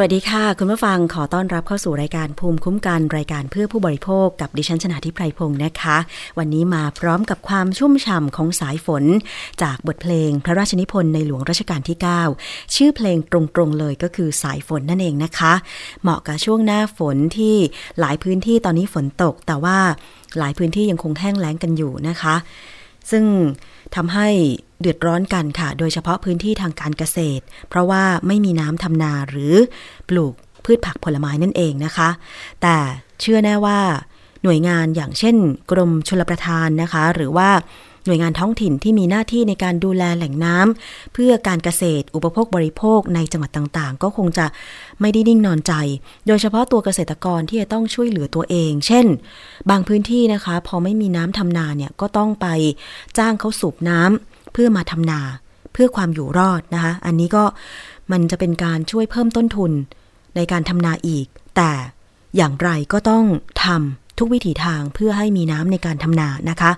สวัสดีค่ะคุณผู้ฟังขอต้อนรับเข้าสู่รายการภูมิคุ้มกันรายการเพื่อผู้บริโภคกับดิฉันชนาธิปไพรพงศ์นะคะวันนี้มาพร้อมกับความชุ่มฉ่ำของสายฝนจากบทเพลงพระราชนิพนธ์ในหลวงรัชกาลที่9ชื่อเพลงตรงๆเลยก็คือสายฝนนั่นเองนะคะเหมาะกับช่วงหน้าฝนที่หลายพื้นที่ตอนนี้ฝนตกแต่ว่าหลายพื้นที่ยังคงแห้งแล้งกันอยู่นะคะซึ่งทำให้เดือดร้อนกันค่ะโดยเฉพาะพื้นที่ทางการเกษตรเพราะว่าไม่มีน้ำทำนาหรือปลูกพืชผักผลไม้นั่นเองนะคะแต่เชื่อแน่ว่าหน่วยงานอย่างเช่นกรมชลประทานนะคะหรือว่าหน่วยงานท้องถิ่นที่มีหน้าที่ในการดูแลแหล่งน้ำเพื่อการเกษตรอุปโภคบริโภคในจังหวัดต่างๆก็คงจะไม่ได้นิ่งนอนใจโดยเฉพาะตัวเกษตรกรที่จะต้องช่วยเหลือตัวเองเช่นบางพื้นที่นะคะพอไม่มีน้ำทำนาเนี่ยก็ต้องไปจ้างเขาสูบน้ำเพื่อมาทำนาเพื่อความอยู่รอดนะคะอันนี้ก็มันจะเป็นการช่วยเพิ่มต้นทุนในการทำนาอีกแต่อย่างไรก็ต้องทำทุกวิถีทางเพื่อให้มีน้ำในการทำนานะคะ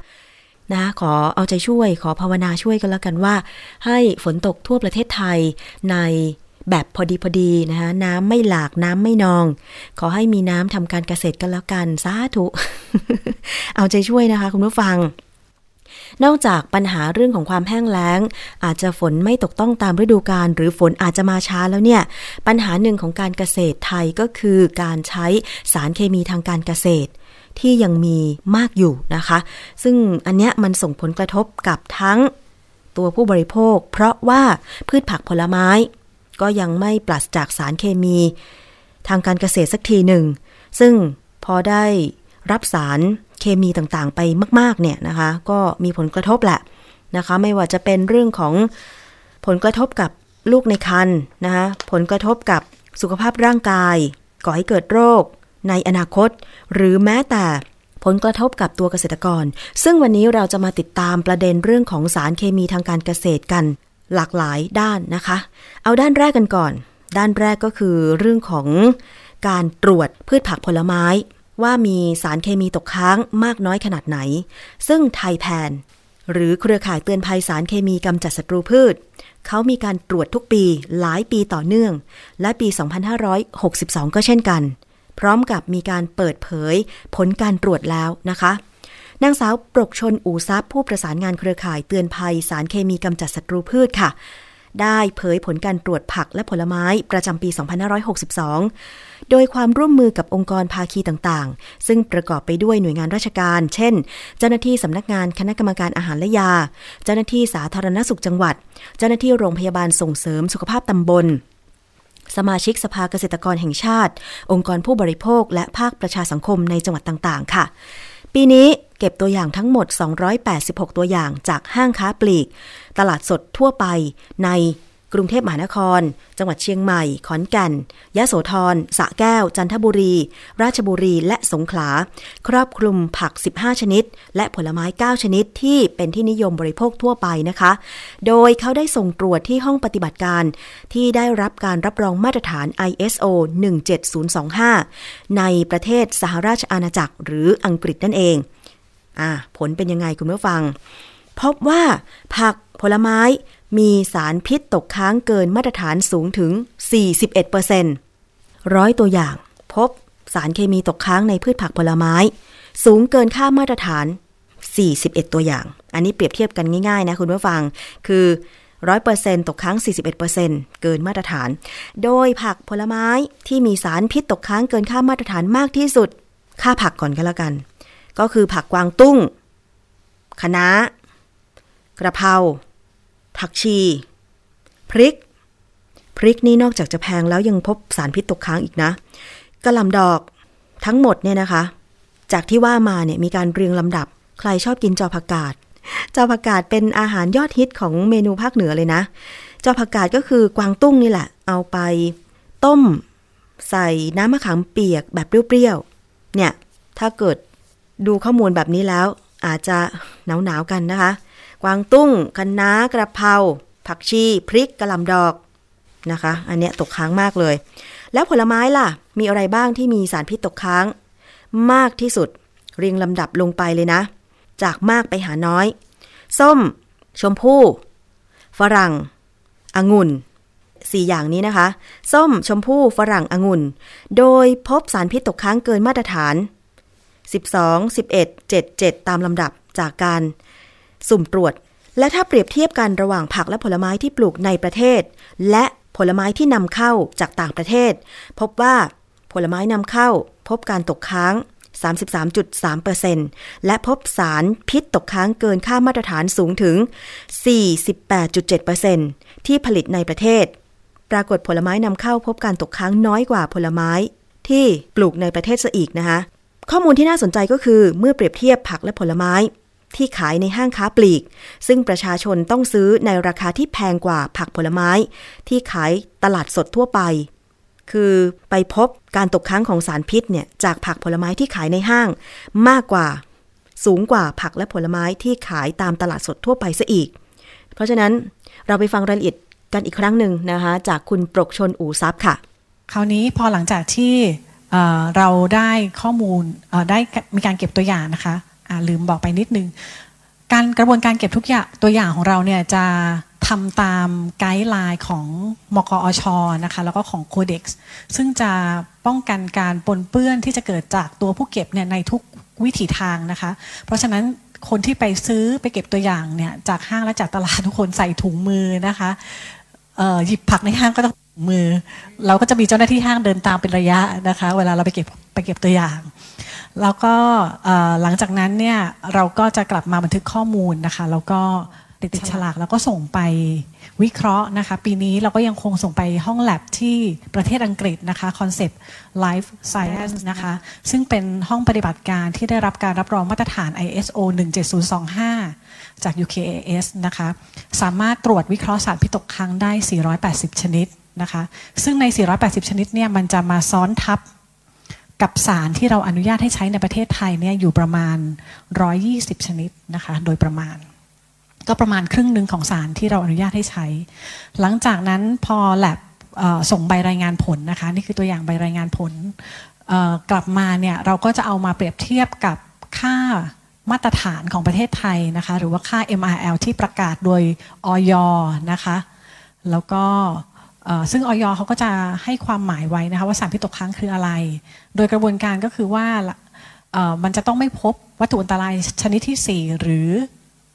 ขอเอาใจช่วยขอภาวนาช่วยกันแล้วกันว่าให้ฝนตกทั่วประเทศไทยในแบบพอดีนะคะน้ำไม่หลากน้ำไม่นองขอให้มีน้ำทำการเกษตรกันแล้วกันสาธุ เอาใจช่วยนะคะคุณผู้ฟังนอกจากปัญหาเรื่องของความแห้งแล้งอาจจะฝนไม่ตกต้องตามฤดูกาลหรือฝนอาจจะมาช้าแล้วเนี่ยปัญหาหนึ่งของการเกษตรไทยก็คือการใช้สารเคมีทางการเกษตรที่ยังมีมากอยู่นะคะซึ่งอันเนี้ยมันส่งผลกระทบกับทั้งตัวผู้บริโภคเพราะว่าพืชผักผลไม้ก็ยังไม่ปราศจากสารเคมี ทางการเกษตรสักทีหนึ่งซึ่งพอได้รับสารเคมีต่างๆไปมากๆเนี่ยนะคะก็มีผลกระทบแหละนะคะไม่ว่าจะเป็นเรื่องของผลกระทบกับลูกในครรภ์นะคะผลกระทบกับสุขภาพร่างกายก่อให้เกิดโรคในอนาคตหรือแม้แต่ผลกระทบกับตัวเกษตรกรซึ่งวันนี้เราจะมาติดตามประเด็นเรื่องของสารเคมีทางการเกษตรกันหลากหลายด้านนะคะเอาด้านแรกกันก่อนด้านแรกก็คือเรื่องของการตรวจพืชผักผลไม้ว่ามีสารเคมีตกค้างมากน้อยขนาดไหนซึ่งไทยแพนหรือเครือข่ายเตือนภัยสารเคมีกำจัดศัตรูพืชเขามีการตรวจทุกปีหลายปีต่อเนื่องและปี2562ก็เช่นกันพร้อมกับมีการเปิดเผยผลการตรวจแล้วนะคะนางสาวปรกชนอู่ทรัพย์ผู้ประสานงานเครือข่ายเตือนภัยสารเคมีกำจัดศัตรูพืชค่ะได้เผยผลการตรวจผักและผลไม้ประจำปี2562โดยความร่วมมือกับองค์กรภาคีต่างๆซึ่งประกอบไปด้วยหน่วยงานราชการเช่นเจ้าหน้าที่สำนักงานคณะกรรมการอาหารและยาเจ้าหน้าที่สาธารณสุขจังหวัดเจ้าหน้าที่โรงพยาบาลส่งเสริมสุขภาพตำบลสมาชิกสภาเกษตรกรแห่งชาติองค์กรผู้บริโภคและภาคประชาสังคมในจังหวัดต่างๆค่ะปีนี้เก็บตัวอย่างทั้งหมด286ตัวอย่างจากห้างค้าปลีกตลาดสดทั่วไปในกรุงเทพมหานครจังหวัดเชียงใหม่ขอนแก่นยะโสธรสระแก้วจันทบุรีราชบุรีและสงขลาครอบคลุมผัก15ชนิดและผลไม้9ชนิดที่เป็นที่นิยมบริโภคทั่วไปนะคะโดยเขาได้ส่งตรวจที่ห้องปฏิบัติการที่ได้รับการรับรองมาตรฐาน ISO 17025ในประเทศสหราชอาณาจักรหรืออังกฤษนั่นเองผลเป็นยังไงคุณผู้ฟังพบว่าผักผลไม้มีสารพิษตกค้างเกินมาตรฐานสูงถึง 41% 100 ตัวอย่างพบสารเคมีตกค้างในพืชผักผลไม้สูงเกินค่ามาตรฐาน41ตัวอย่างอันนี้เปรียบเทียบกันง่ายๆนะคุณผู้ฟังคือ 100% ตกค้าง 41% เกินมาตรฐานโดยผักผลไม้ที่มีสารพิษตกค้างเกินค่ามาตรฐานมากที่สุดค่าผักก่อนก็แล้วกันก็คือผักกวางตุ้งคะน้ากระเพราผักชีพริกนี่นอกจากจะแพงแล้วยังพบสารพิษตกค้างอีกนะกะหล่ำดอกทั้งหมดเนี่ยนะคะจากที่ว่ามาเนี่ยมีการเรียงลำดับใครชอบกินจอผักกาดจอผักกาดเป็นอาหารยอดฮิตของเมนูภาคเหนือเลยนะจอผักกาดก็คือกวางตุ้งนี่แหละเอาไปต้มใส่น้ำมะขามเปียกแบบเปรี้ยวๆเนี่ยถ้าเกิดดูข้อมูลแบบนี้แล้วอาจจะหนาวๆกันนะคะกวางตุ้งคะน้ากระเพราผักชีพริกกะหล่ำดอกนะคะอันเนี้ยตกค้างมากเลยแล้วผลไม้ล่ะมีอะไรบ้างที่มีสารพิษตกค้างมากที่สุดเรียงลำดับลงไปเลยนะจากมากไปหาน้อยส้มชมพู่ฝรั่งองุ่น4อย่างนี้นะคะส้มชมพู่ฝรั่งองุ่นโดยพบสารพิษตกค้างเกินมาตรฐาน12 11 7ตามลำดับจากการสุ่มตรวจและถ้าเปรียบเทียบกันระหว่างผักและผลไม้ที่ปลูกในประเทศและผลไม้ที่นำเข้าจากต่างประเทศพบว่าผลไม้นำเข้าพบการตกค้าง 33.3% และพบสารพิษตกค้างเกินค่ามาตรฐานสูงถึง 48.7% ที่ผลิตในประเทศปรากฏผลไม้นำเข้าพบการตกค้างน้อยกว่าผลไม้ที่ปลูกในประเทศซะอีกนะคะข้อมูลที่น่าสนใจก็คือเมื่อเปรียบเทียบผักและผลไม้ที่ขายในห้างค้าปลีกซึ่งประชาชนต้องซื้อในราคาที่แพงกว่าผักผลไม้ที่ขายตลาดสดทั่วไปคือไปพบการตกค้างของสารพิษเนี่ยจากผักผลไม้ที่ขายในห้างมากกว่าสูงกว่าผักและผลไม้ที่ขายตามตลาดสดทั่วไปซะอีกเพราะฉะนั้นเราไปฟังรายละเอียดกันอีกครั้งนึงนะคะจากคุณปรกชนอู่ทรัพย์ค่ะคราวนี้พอหลังจากที่เราได้ข้อมูลได้มีการเก็บตัวอย่างนะคะลืมบอกไปนิดนึงการกระบวนการเก็บทุกอย่างตัวอย่างของเราเนี่ยจะทำตามไกด์ไลน์ของมกอชนะคะแล้วก็ของโคเด็กซ์ซึ่งจะป้องกันการปนเปื้อนที่จะเกิดจากตัวผู้เก็บเนี่ยในทุกวิถีทางนะคะเพราะฉะนั้นคนที่ไปซื้อไปเก็บตัวอย่างเนี่ยจากห้างและจากตลาดทุกคนใส่ถุงมือนะคะหยิบผักในห้างก็ต้องมือเราก็จะมีเจ้าหน้าที่ห้างเดินตามเป็นระยะนะคะเวลาเราไปเก็บตัวอย่างแล้วก็หลังจากนั้นเนี่ยเราก็จะกลับมาบันทึกข้อมูลนะคะแล้วก็ เด็กฉลากแล้วก็ส่งไปวิเคราะห์นะคะปีนี้เราก็ยังคงส่งไปห้อง lab ที่ประเทศอังกฤษนะคะ Concept Life Science นะคะซึ่งเป็นห้องปฏิบัติการที่ได้รับการรับรองมาตรฐาน ISO 17025 จาก UKAS นะคะสามารถตรวจวิเคราะห์สารพิษตกค้างได้ 480 ชนิดนะคะซึ่งใน 480 ชนิดเนี่ยมันจะมาซ้อนทับกับสารที่เราอนุญาตให้ใช้ในประเทศไทยเนี่ยอยู่ประมาณ120ชนิดนะคะโดยประมาณก็ประมาณครึ่งหนึ่งของสารที่เราอนุญาตให้ใช้หลังจากนั้นพอ lab ส่งใบรายงานผลนะคะนี่คือตัวอย่างใบรายงานผลกลับมาเนี่ยเราก็จะเอามาเปรียบเทียบกับค่ามาตรฐานของประเทศไทยนะคะหรือว่าค่า MRL ที่ประกาศโดยอย.นะคะแล้วก็ซึ่งอย.เขาก็จะให้ความหมายไว้นะคะว่าสารพิษตกค้างคืออะไรโดยกระบวนการก็คือว่ามันจะต้องไม่พบวัตถุอันตรายชนิดที่4หรือ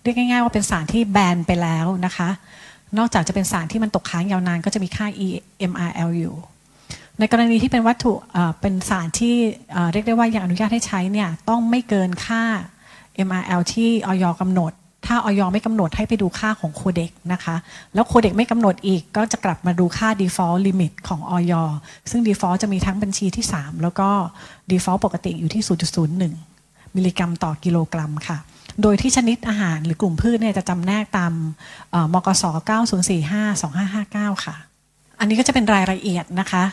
เรียกง่ายๆว่าเป็นสารที่แบนไปแล้วนะคะนอกจากจะเป็นสารที่มันตกค้างยาวนานก็จะมีค่า EMRL อยู่ในกรณีที่เป็นวัตถุเป็นสารที่เรียกได้ว่ายังอนุญาตให้ใช้เนี่ยต้องไม่เกินค่า MRL ที่อย.กำหนดถ้าอย.ไม่กำหนดให้ไปดูค่าของโคเด็กนะคะแล้วโคเด็กไม่กำหนดอีกก็จะกลับมาดูค่า default limit ของอย.ซึ่ง default จะมีทั้งบัญชีที่3แล้วก็ default ปกติอยู่ที่ 0.01 มิลลิกรัมต่อกิโลกรัมค่ะโดยที่ชนิดอาหารหรือกลุ่มพืชเนี่ยจะจำแนกตามมกส90452559ค่ะอันนี้ก็จะเป็นรายละเอียดนะคะ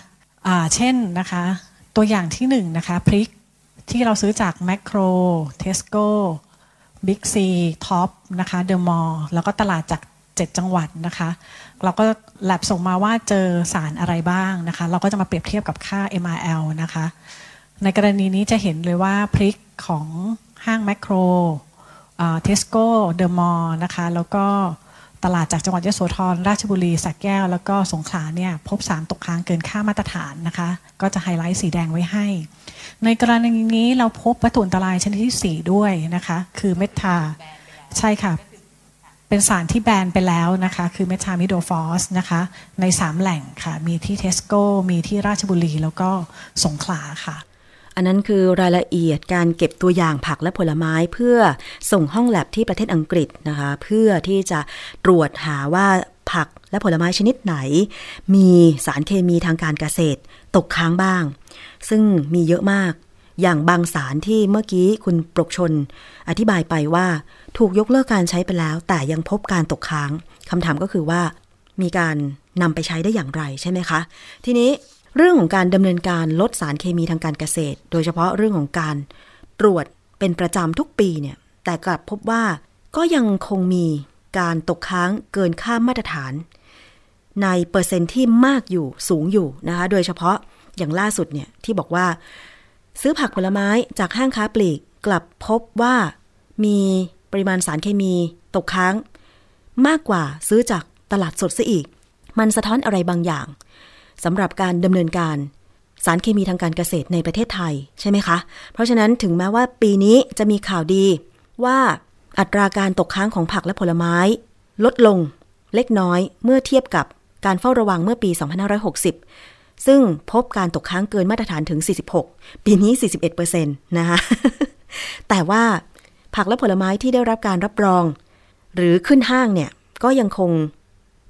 เช่นนะคะตัวอย่างที่1นะคะพริกที่เราซื้อจากแมคโครเทสโก้บิ๊กซีท็อปนะคะเดอะมอลล์แล้วก็ตลาดจาก7จังหวัดนะคะเราก็แลบส่งมาว่าเจอสารอะไรบ้างนะคะเราก็จะมาเปรียบเทียบกับค่า MRL นะคะในกรณีนี้จะเห็นเลยว่าพริกของห้างแมคโครเทสโก้เดอะมอลล์นะคะแล้วก็ตลาดจากจังหวัดยโสธรราชบุรีสระแก้วแล้วก็สงขลาเนี่ยพบสารตกค้างเกินค่ามาตรฐานนะคะก็จะไฮไลท์สีแดงไว้ให้ในกรณีนี้เราพบวัตถุอันตรายชนิดที่4ด้วยนะคะคือเมทาใช่ค่ะเป็นสารที่แบนไปแล้วนะคะคือเมทามิโดฟอสนะคะใน3แหล่งค่ะมีที่เทสโก้มีที่ราชบุรีแล้วก็สงขลาค่ะอันนั้นคือรายละเอียดการเก็บตัวอย่างผักและผลไม้เพื่อส่งห้องแลบที่ประเทศอังกฤษนะคะเพื่อที่จะตรวจหาว่าผักและผลไม้ชนิดไหนมีสารเคมีทางการเกษตรตกค้างบ้างซึ่งมีเยอะมากอย่างบางสารที่เมื่อกี้คุณปรกชนอธิบายไปว่าถูกยกเลิกการใช้ไปแล้วแต่ยังพบการตกค้างคำถามก็คือว่ามีการนำไปใช้ได้อย่างไรใช่ไหมคะทีนี้เรื่องของการดำเนินการลดสารเคมีทางการเกษตรโดยเฉพาะเรื่องของการตรวจเป็นประจำทุกปีเนี่ยแต่กลับพบว่าก็ยังคงมีการตกค้างเกินค่ามาตรฐานในเปอร์เซ็นต์ที่มากอยู่สูงอยู่นะคะโดยเฉพาะอย่างล่าสุดเนี่ยที่บอกว่าซื้อผักผลไม้จากห้างค้าปลีกกลับพบว่ามีปริมาณสารเคมีตกค้างมากกว่าซื้อจากตลาดสดซะอีกมันสะท้อนอะไรบางอย่างสำหรับการดำเนินการสารเคมีทางการเกษตรในประเทศไทยใช่ไหมคะเพราะฉะนั้นถึงแม้ว่าปีนี้จะมีข่าวดีว่าอัตราการตกค้างของผักและผลไม้ลดลงเล็กน้อยเมื่อเทียบกับการเฝ้าระวังเมื่อปี2560ซึ่งพบการตกค้างเกินมาตรฐานถึง46ปีนี้ 41% นะคะแต่ว่าผักและผลไม้ที่ได้รับการรับรองหรือขึ้นห้างเนี่ยก็ยังคง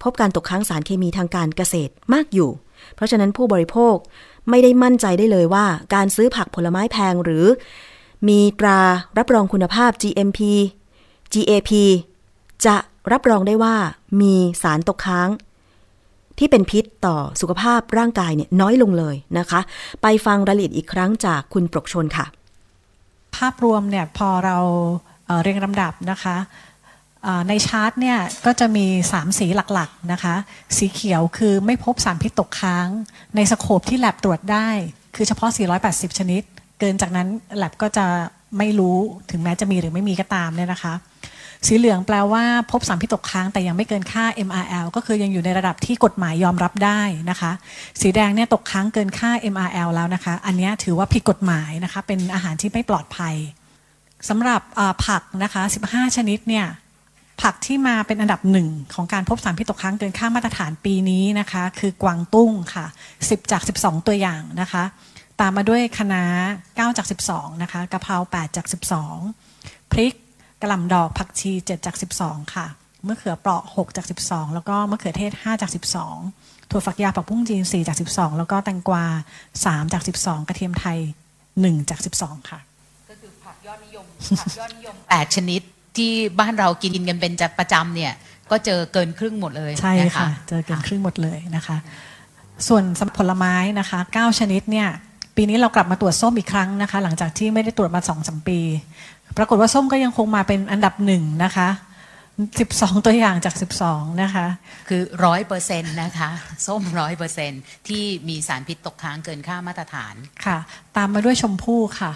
พบการตกค้างสารเคมีทางการเกษตรมากอยู่เพราะฉะนั้นผู้บริโภคไม่ได้มั่นใจได้เลยว่าการซื้อผักผลไม้แพงหรือมีตรารับรองคุณภาพ GMP GAP จะรับรองได้ว่ามีสารตกค้างที่เป็นพิษต่อสุขภาพร่างกายเนี่ยน้อยลงเลยนะคะไปฟังรายละเอียดอีกครั้งจากคุณปรกชนค่ะภาพรวมเนี่ยพอเราเรียงลำดับนะคะในชาร์ตเนี่ยก็จะมี3สีหลักๆนะคะสีเขียวคือไม่พบสารพิษตกค้างในสโคปที่ lab ตรวจได้คือเฉพาะ480ชนิดเกินจากนั้น lab ก็จะไม่รู้ถึงแม้จะมีหรือไม่มีก็ตามเนี่ยนะคะสีเหลืองแปลว่าพบสารพิษตกค้างแต่ยังไม่เกินค่า MRL ก็คือยังอยู่ในระดับที่กฎหมายยอมรับได้นะคะสีแดงเนี่ยตกค้างเกินค่า MRL แล้วนะคะอันนี้ถือว่าผิดกฎหมายนะคะเป็นอาหารที่ไม่ปลอดภัยสำหรับผักนะคะ15ชนิดเนี่ยผักที่มาเป็นอันดับ1ของการพบสารพิษตกค้างเกินค่ามาตรฐานปีนี้นะคะคือกวางตุ้งค่ะ10จาก12ตัวอย่างนะคะตามมาด้วยคะน้า9จาก12นะคะกะเพรา8จาก12พริกกะหล่ำดอกผักชี7จาก12ค่ะ มะเขือเปราะ6จาก12แล้วก็มะเขือเทศ5จาก12ถั่วฝักยาวผักบุ้งจีน4จาก12แล้วก็แตงกวา3จาก12กระเทียมไทย1จาก12ค่ะก็คือผักยอดนิยม8ชนิดที่บ้านเรากินกันเป็นประจำเนี่ยก็เจอเกินครึ่งหมดเลยใช่ค่ะเจอเกินครึ่งหมดเลยนะคะส่วนผลไม้นะคะ9ชนิดเนี่ยปีนี้เรากลับมาตรวจส้มอีกครั้งนะคะหลังจากที่ไม่ได้ตรวจมา 2-3 ปีปรากฏว่าส้มก็ยังคงมาเป็นอันดับ1นะคะ12ตัวอย่างจาก12นะคะคือ 100% นะคะส้ม 100% ที่มีสารพิษตกค้างเกินค่ามาตรฐานค่ะตามมาด้วยชมพู่ค่ะ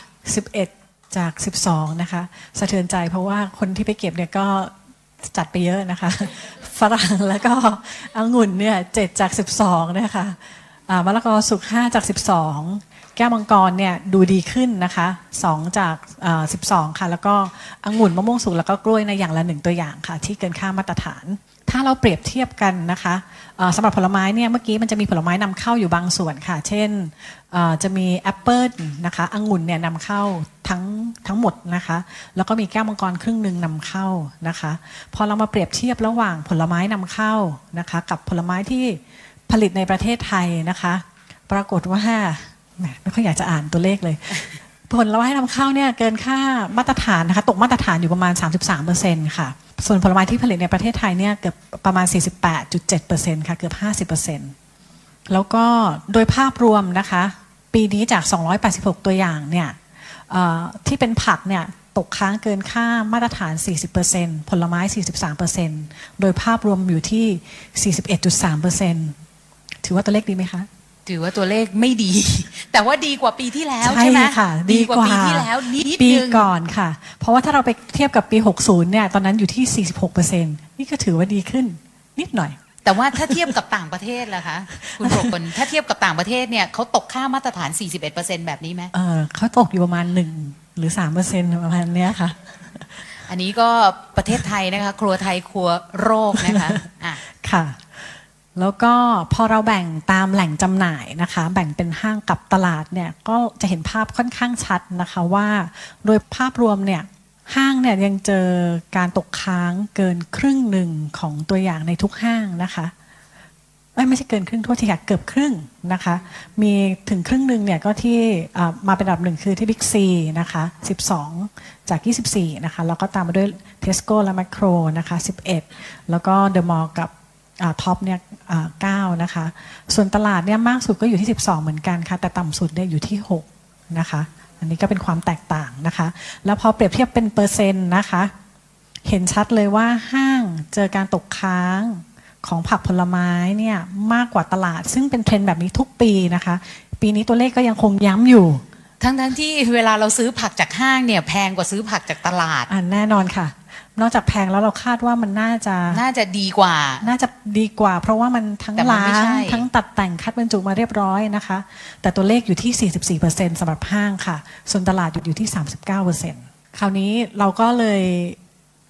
11จาก12นะคะสะเทือนใจเพราะว่าคนที่ไปเก็บเนี่ยก็จัดไปเยอะนะคะฝรั่งแล้วก็องุ่นเนี่ย7จาก12นะคะมะละกอสุก5จาก12แก้วมังกรเนี่ยดูดีขึ้นนะคะ2จาก12ค่ะแล้วก็องุ่นมะม่วงสุกแล้วก็กล้วยในอย่างละ1ตัวอย่างค่ะที่เกินค่ามาตรฐานถ้าเราเปรียบเทียบกันนะคะสำหรับผลไม้เนี่ยเมื่อกี้มันจะมีผลไม้นำเข้าอยู่บางส่วนค่ะเช่นจะมีแอปเปิ้ลนะคะองุ่นเนี่ยนำเข้าทั้งหมดนะคะแล้วก็มีแก้วมังกรครึ่งนึงนำเข้านะคะพอเรามาเปรียบเทียบระหว่างผลไม้นำเข้านะคะกับผลไม้ที่ผลิตในประเทศไทยนะคะปรากฏว่าไม่ค่อยอยากจะอ่านตัวเลขเลยผลไม้นำเข้าเนี่ยเกินค่ามาตรฐานนะคะตกมาตรฐานอยู่ประมาณ 33% ค่ะส่วนผลไม้ที่ผลิตในประเทศไทยเนี่ยเกือบประมาณ 48.7% ค่ะเกือบ 50% แล้วก็โดยภาพรวมนะคะปีนี้จาก286ตัวอย่างเนี่ยที่เป็นผักเนี่ยตกค้างเกินค่ามาตรฐาน 40% ผลไม้ 43% โดยภาพรวมอยู่ที่ 41.3% ถือว่าตัวเลขดีไหมคะถือว่าตัวเลขไม่ดีแต่ว่าดีกว่าปีที่แล้วใช่ไหมค่ะดีกว่าปีที่แล้วนิดนึงปีก่อนค่ะเพราะว่าถ้าเราไปเทียบกับปี60เนี่ยตอนนั้นอยู่ที่ 46% นี่ก็ถือว่าดีขึ้นนิดหน่อยแต่ว่าถ้าเทียบกับต่างประเทศล่ะคะคุณปกรณ์ถ้าเทียบกับต่างประเทศเนี่ยเขาตกค่ามาตรฐาน 41% แบบนี้ไหมเขาตกอยู่ประมาณ1หรือ 3% ประมาณเนี้ยค่ะอันนี้ก็ประเทศไทยนะคะครัวไทยครัวโรคนะคะค่ะแล้วก็พอเราแบ่งตามแหล่งจำหน่ายนะคะแบ่งเป็นห้างกับตลาดเนี่ยก็จะเห็นภาพค่อนข้างชัดนะคะว่าโดยภาพรวมเนี่ยห้างเนี่ยยังเจอการตกค้างเกินครึ่งหนึ่งของตัวอย่างในทุกห้างนะคะไม่ใช่เกินครึ่งทั่วทีค่ะเกือบครึ่งนะคะมีถึงครึ่งหนึ่งเนี่ยก็ที่มาเป็นอันดับหนึ่งคือที่บิ๊กซีนะคะ12จาก24นะคะแล้วก็ตามมาด้วยเทสโก้และแมคโครนะคะ11แล้วก็เดอะมอลล์กับท็อปเนี่ย9นะคะส่วนตลาดเนี่ยมากสุดก็อยู่ที่12เหมือนกันค่ะแต่ต่ำสุดเนี่ยอยู่ที่6นะคะอันนี้ก็เป็นความแตกต่างนะคะแล้วพอเปรียบเทียบเป็นเปอร์เซ็นต์นะคะเห็นชัดเลยว่าห้างเจอการตกค้างของผักผลไม้เนี่ยมากกว่าตลาดซึ่งเป็นเทรนด์แบบนี้ทุกปีนะคะปีนี้ตัวเลขก็ยังคงย้ำอยู่ทั้งที่เวลาเราซื้อผักจากห้างเนี่ยแพงกว่าซื้อผักจากตลาดแน่นอนค่ะนอกจากแพงแล้วเราคาดว่ามันน่าจะดีกว่าเพราะว่ามันทั้งล้างทั้งตัดแต่งคัดบรรจุมาเรียบร้อยนะคะแต่ตัวเลขอยู่ที่ 44% สำหรับห้างค่ะส่วนตลาดอยู่ที่ 39% คราวนี้เราก็เลย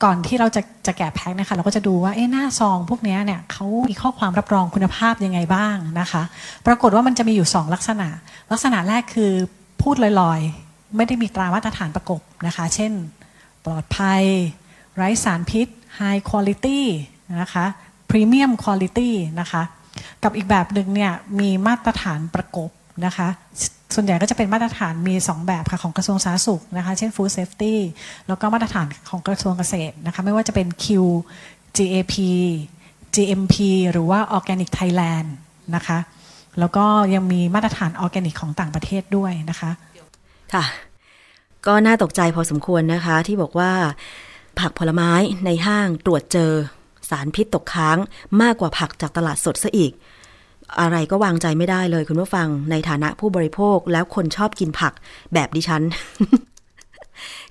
ก่อนที่เราจะแกะแพ็คนะคะเราก็จะดูว่าหน้าซองพวกนี้เนี่ยเขามีข้อความรับรองคุณภาพยังไงบ้างนะคะปรากฏว่ามันจะมีอยู่2ลักษณะแรกคือพูดลอยๆไม่ได้มีตรามาตรฐานประกบนะคะเช่นปลอดภัยไร้สารพิษ High Quality นะคะ Premium Quality นะคะกับอีกแบบหนึ่งเนี่ยมีมาตรฐานประกบนะคะส่วนใหญ่ก็จะเป็นมาตรฐานมี2แบบค่ะของกระทรวงสาธารณสุขนะคะเช่น Food Safety แล้วก็มาตรฐานของกระทรวงเกษตรนะคะไม่ว่าจะเป็น Q GAP GMP หรือว่า Organic Thailand นะคะแล้วก็ยังมีมาตรฐานออร์แกนิกของต่างประเทศด้วยนะคะค่ะก็น่าตกใจพอสมควรนะคะที่บอกว่าผักผลไม้ในห้างตรวจเจอสารพิษตกค้างมากกว่าผักจากตลาดสดซะอีกอะไรก็วางใจไม่ได้เลยคุณผู้ฟังในฐานะผู้บริโภคแล้วคนชอบกินผักแบบดิฉัน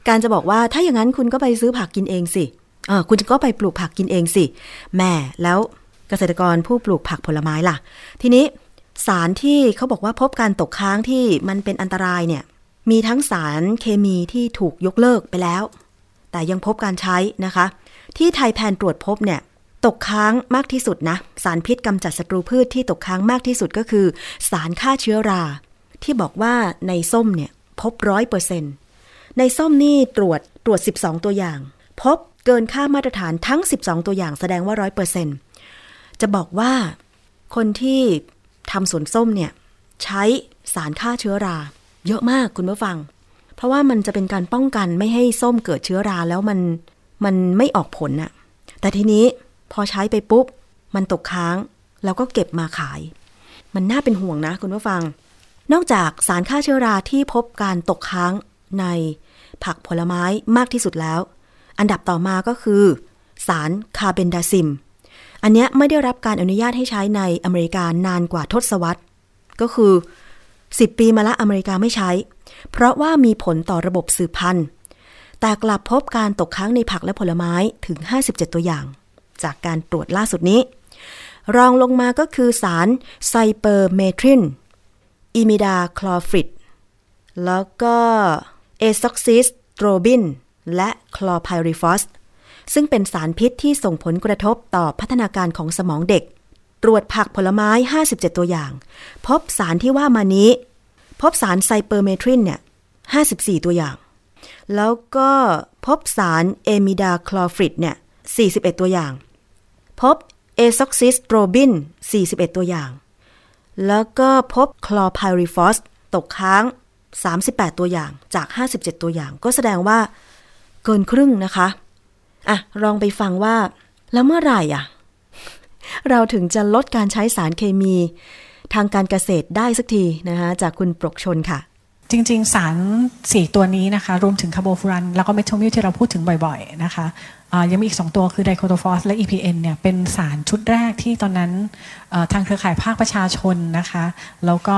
การจะบอกว่าถ้าอย่างนั้นคุณก็ไปซื้อผักกินเองสิคุณก็ไปปลูกผักกินเองสิแม่แล้วเกษตรกรผู้ปลูกผักผลไม้ล่ะทีนี้สารที่เขาบอกว่าพบการตกค้างที่มันเป็นอันตรายเนี่ยมีทั้งสารเคมีที่ถูกยกเลิกไปแล้วแต่ยังพบการใช้นะคะที่ไทยแพนตรวจพบเนี่ยตกค้างมากที่สุดนะสารพิษกำจัดศัตรูพืชที่ตกค้างมากที่สุดก็คือสารฆ่าเชื้อราที่บอกว่าในส้มเนี่ยพบ 100% ในส้มนี่ตรวจ12ตัวอย่างพบ เกินค่ามาตรฐานทั้ง12ตัวอย่างแสดงว่า 100% จะบอกว่าคนที่ทำสวนส้มเนี่ยใช้สารฆ่าเชื้อราเยอะมากคุณผู้ฟังเพราะว่ามันจะเป็นการป้องกันไม่ให้ส้มเกิดเชื้อราแล้วมันไม่ออกผลน่ะแต่ทีนี้พอใช้ไปปุ๊บมันตกค้างแล้วก็เก็บมาขายมันน่าเป็นห่วงนะคุณผู้ฟังนอกจากสารฆ่าเชื้อราที่พบการตกค้างในผักผลไม้มากที่สุดแล้วอันดับต่อมาก็คือสารคาร์เบนดาซิมอันเนี้ยไม่ได้รับการอนุญาตให้ใช้ในอเมริกานานกว่าทศวรรษก็คือ10ปีมาละอเมริกาไม่ใช้เพราะว่ามีผลต่อระบบสืบพันธุ์แต่กลับพบการตกค้างในผักและผลไม้ถึง57ตัวอย่างจากการตรวจล่าสุดนี้รองลงมาก็คือสารไซเปอร์เมทรินอิมิดาคลอฟริดแล้วก็เอซอกซิสโตรบินและคลอไพริฟอสซึ่งเป็นสารพิษที่ส่งผลกระทบต่อพัฒนาการของสมองเด็กตรวจผักผลไม้57ตัวอย่างพบสารที่ว่ามานี้พบสารไซเปอร์เมทรินเนี่ย54ตัวอย่างแล้วก็พบสารเอมิดาคลอฟริดเนี่ย41ตัวอย่างพบเอซอกซิสโตรบิน41ตัวอย่างแล้วก็พบคลอไพริฟอสตกค้าง38ตัวอย่างจาก57ตัวอย่างก็แสดงว่าเกินครึ่งนะคะอ่ะลองไปฟังว่าแล้วเมื่อไหร่อ่ะเราถึงจะลดการใช้สารเคมีทางการเกษตรได้สักทีนะคะจากคุณปรกชนค่ะจริงๆสาร4ตัวนี้นะคะรวมถึงคาร์โบฟูรันแล้วก็เมทิลมิวที่เราพูดถึงบ่อยๆนะคะยังมีอีก2ตัวคือไดโคโตฟอสและ EPN เนี่ยเป็นสารชุดแรกที่ตอนนั้นทางเครือข่ายภาคประชาชนนะคะแล้วก็